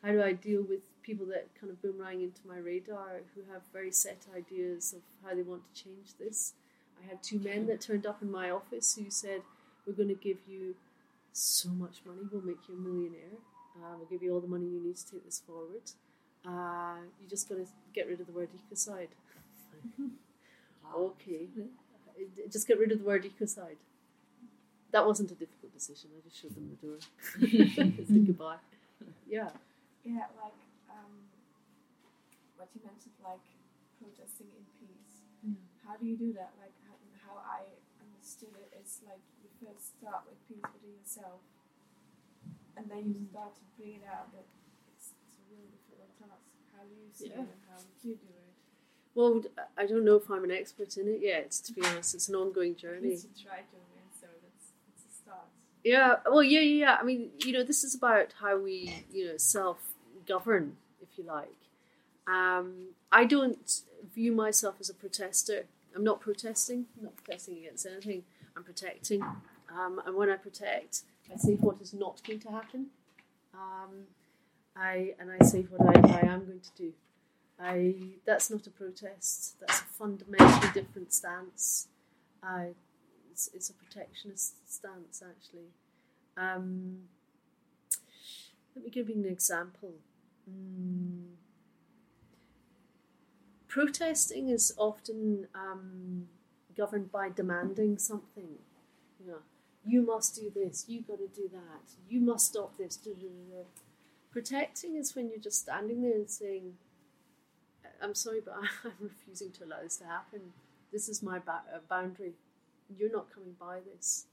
how do I deal with people that kind of boomerang into my radar who have very set ideas of how they want to change this? I had two men that turned up in my office who said, we're going to give you so much money, we'll make you a millionaire. Uh, we'll give you all the money you need to take this forward. Uh, you just got to get rid of the word ecocide. Okay. Just get rid of the word ecocide. That wasn't a difficult decision. I just showed them the door. Said goodbye. Yeah. Yeah, like um, what you mentioned, like protesting in peace. Mm. How do you do that? Like how, how I understood it is like you first start with peace within yourself, and then you start to bring it out. But it's, it's a really difficult task. How do you see yeah. it, and how would you do it? Well, I don't know if I'm an expert in it yet, to be honest. It's an ongoing journey. It's a try journey, so that's, that's a start. Yeah, well, yeah, yeah, yeah. I mean, you know, this is about how we, you know, self-govern, if you like. Um, I don't view myself as a protester. I'm not protesting. I'm not protesting against anything. I'm protecting. Um, and when I protect, I say what is not going to happen. Um, I And I say what I, I am going to do. I, that's not a protest. That's a fundamentally different stance. I, it's, it's a protectionist stance, actually. Um, let me give you an example. Mm. Protesting is often um, governed by demanding something. You know, you must do this. You got to do that. You must stop this. Da, da, da, da. Protecting is when you're just standing there and saying, I'm sorry, but I'm refusing to allow this to happen. This is my ba- boundary. You're not coming by this.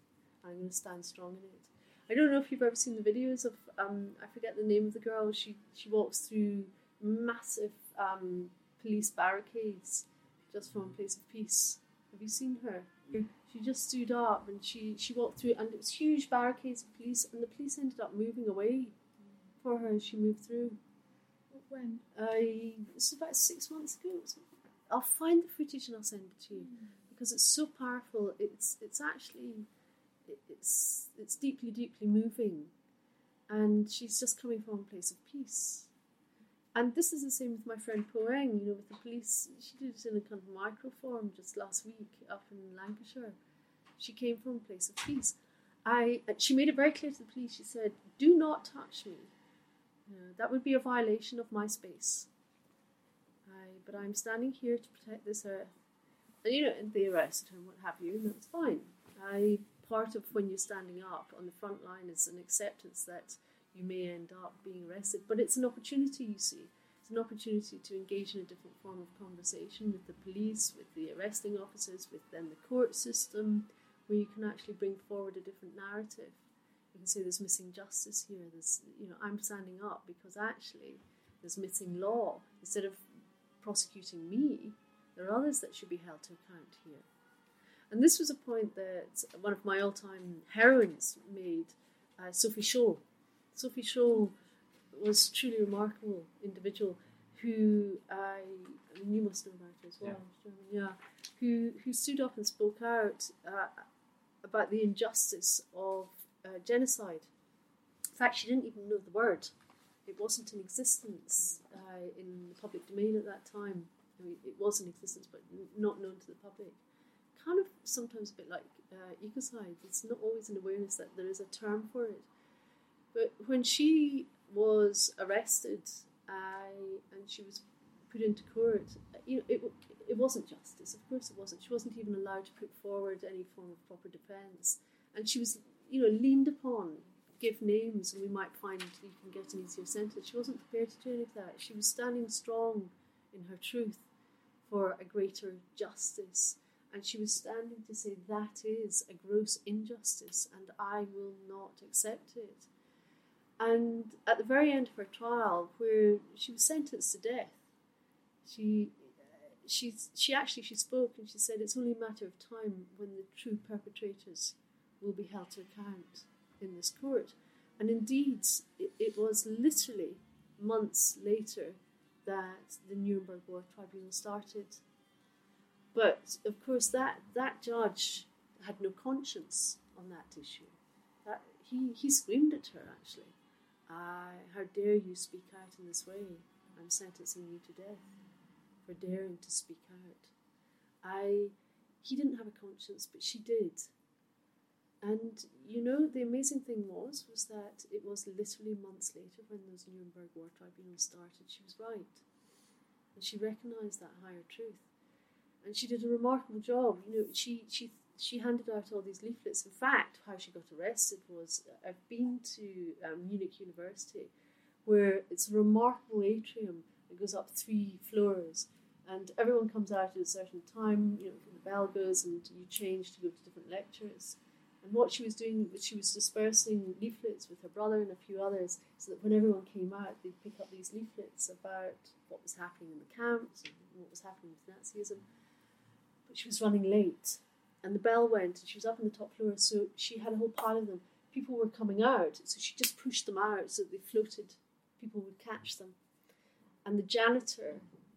I'm going to stand strong in it. I don't know if you've ever seen the videos of, um, I forget the name of the girl, she, she walks through massive um, police barricades just from a place of peace. Have you seen her? Yeah. She just stood up and she, she walked through, and it was huge barricades of police, and the police ended up moving away for her as she moved through. When? I, it's about six months ago. I'll find the footage and I'll send it to you mm. because it's so powerful. It's it's actually it's it's deeply deeply moving, and she's just coming from a place of peace. And this is the same with my friend Poeng. You know, with the police, she did it in a kind of micro form just last week up in Lancashire. She came from a place of peace. I she made it very clear to the police. She said, "Do not touch me. Uh, that would be a violation of my space. I, but I'm standing here to protect this earth." And, you know, and they arrested her and what have you, and that's fine. I, part of when you're standing up on the front line is an acceptance that you may end up being arrested. But it's an opportunity, you see. It's an opportunity to engage in a different form of conversation with the police, with the arresting officers, with then the court system, where you can actually bring forward a different narrative. You can say there's missing justice here. There's, you know, I'm standing up because actually there's missing law. Instead of prosecuting me, there are others that should be held to account here. And this was a point that one of my all-time heroines made, uh, Sophie Scholl. Sophie Scholl was truly a remarkable individual who I, I mean, you must know about her as well. Yeah. yeah who who stood up and spoke out uh, about the injustice of Uh, genocide. In fact, she didn't even know the word. It wasn't in existence uh, in the public domain at that time. I mean, it was in existence, but n- not known to the public. Kind of sometimes a bit like uh, ecocide. It's not always an awareness that there is a term for it. But when she was arrested uh, and she was put into court, you know, it it wasn't justice. Of course it wasn't. She wasn't even allowed to put forward any form of proper defence. And she was, you know, leaned upon, give names, and we might find that you can get an easier sentence. She wasn't prepared to do any of that. She was standing strong in her truth for a greater justice. And she was standing to say, that is a gross injustice, and I will not accept it. And at the very end of her trial, where she was sentenced to death, she... She she actually she spoke and she said it's only a matter of time when the true perpetrators will be held to account in this court. And indeed, it, it was literally months later that the Nuremberg War Tribunal started. But of course, that that judge had no conscience on that issue. That he he screamed at her actually, uh, "How dare you speak out in this way? I'm sentencing you to death for daring to speak out." I, he didn't have a conscience, but she did. And, you know, the amazing thing was, was that it was literally months later when those Nuremberg War Tribunal started, she was right. And she recognised that higher truth. And she did a remarkable job. You know, she, she, she handed out all these leaflets. In fact, how she got arrested was, I've been to um, Munich University, where it's a remarkable atrium. It goes up three floors, and everyone comes out at a certain time. You know, the bell goes, and you change to go to different lectures. And what she was doing was she was dispersing leaflets with her brother and a few others, so that when everyone came out, they'd pick up these leaflets about what was happening in the camps and what was happening with Nazism. But she was running late, and the bell went, and she was up on the top floor, so she had a whole pile of them. People were coming out, so she just pushed them out so that they floated. People would catch them. And the janitor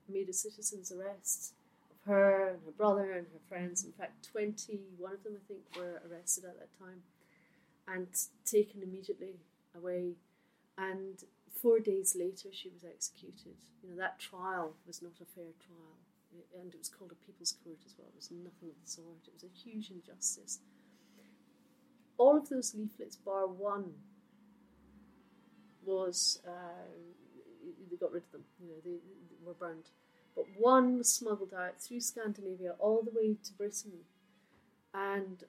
made a citizen's arrest of her and her brother and her friends. In fact, twenty-one of them, I think, were arrested at that time and taken immediately away. And four days later, she was executed. You know, that trial was not a fair trial. It, and it was called a people's court as well. It was nothing of the sort. It was a huge injustice. All of those leaflets, bar one, was... Uh, they got rid of them, you know, they, they were burned. But one was smuggled out through Scandinavia all the way to Britain. And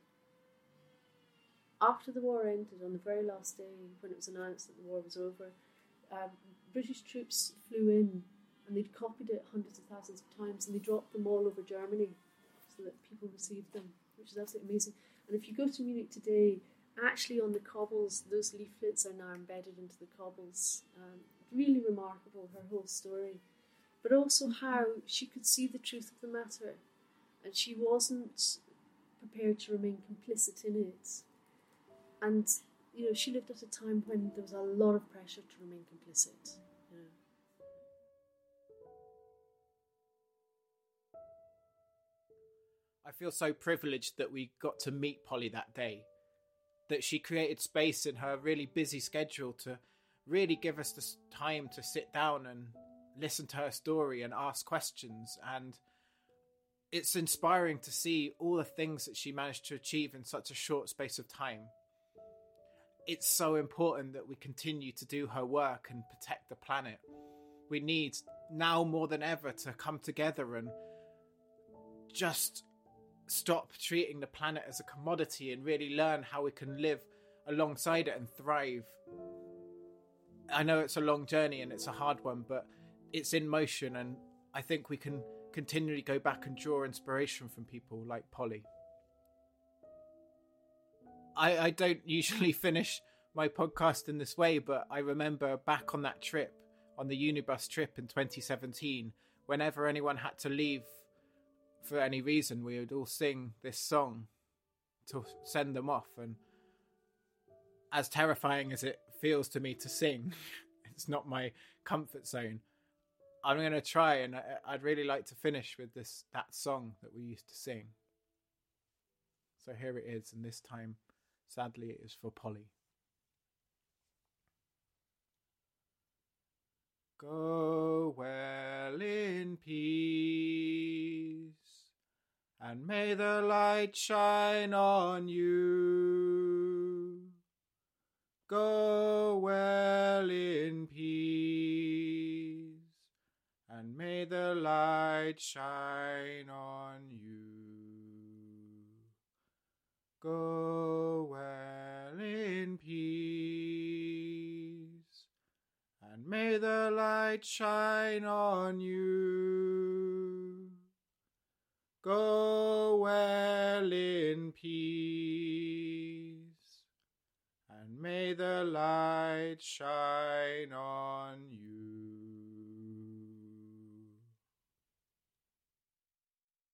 after the war ended, on the very last day when it was announced that the war was over, uh, British troops flew in and they'd copied it hundreds of thousands of times and they dropped them all over Germany so that people received them, which is absolutely amazing. And if you go to Munich today, actually on the cobbles, those leaflets are now embedded into the cobbles. Um, Really remarkable, her whole story, but also how she could see the truth of the matter, and she wasn't prepared to remain complicit in it. And you know, she lived at a time when there was a lot of pressure to remain complicit. You know. I feel so privileged that we got to meet Polly that day, that she created space in her really busy schedule to really give us the time to sit down and listen to her story and ask questions. And it's inspiring to see all the things that she managed to achieve in such a short space of time. It's so important that we continue to do her work and protect the planet. We need, now more than ever, to come together and just stop treating the planet as a commodity and really learn how we can live alongside it and thrive. I know it's a long journey and it's a hard one, but it's in motion, and I think we can continually go back and draw inspiration from people like Polly. I, I don't usually finish my podcast in this way, but I remember back on that trip, on the Unibus trip in twenty seventeen, whenever anyone had to leave for any reason, we would all sing this song to send them off. And as terrifying as it feels to me to sing, it's not my comfort zone. I'm going to try, and I'd really like to finish with this that song that we used to sing. So here it is, and this time, sadly, it is for Polly. Go well in peace, and may the light shine on you. Go well in peace, and may the light shine on you. Go well in peace, and may the light shine on you. Go well in peace, may the light shine on you.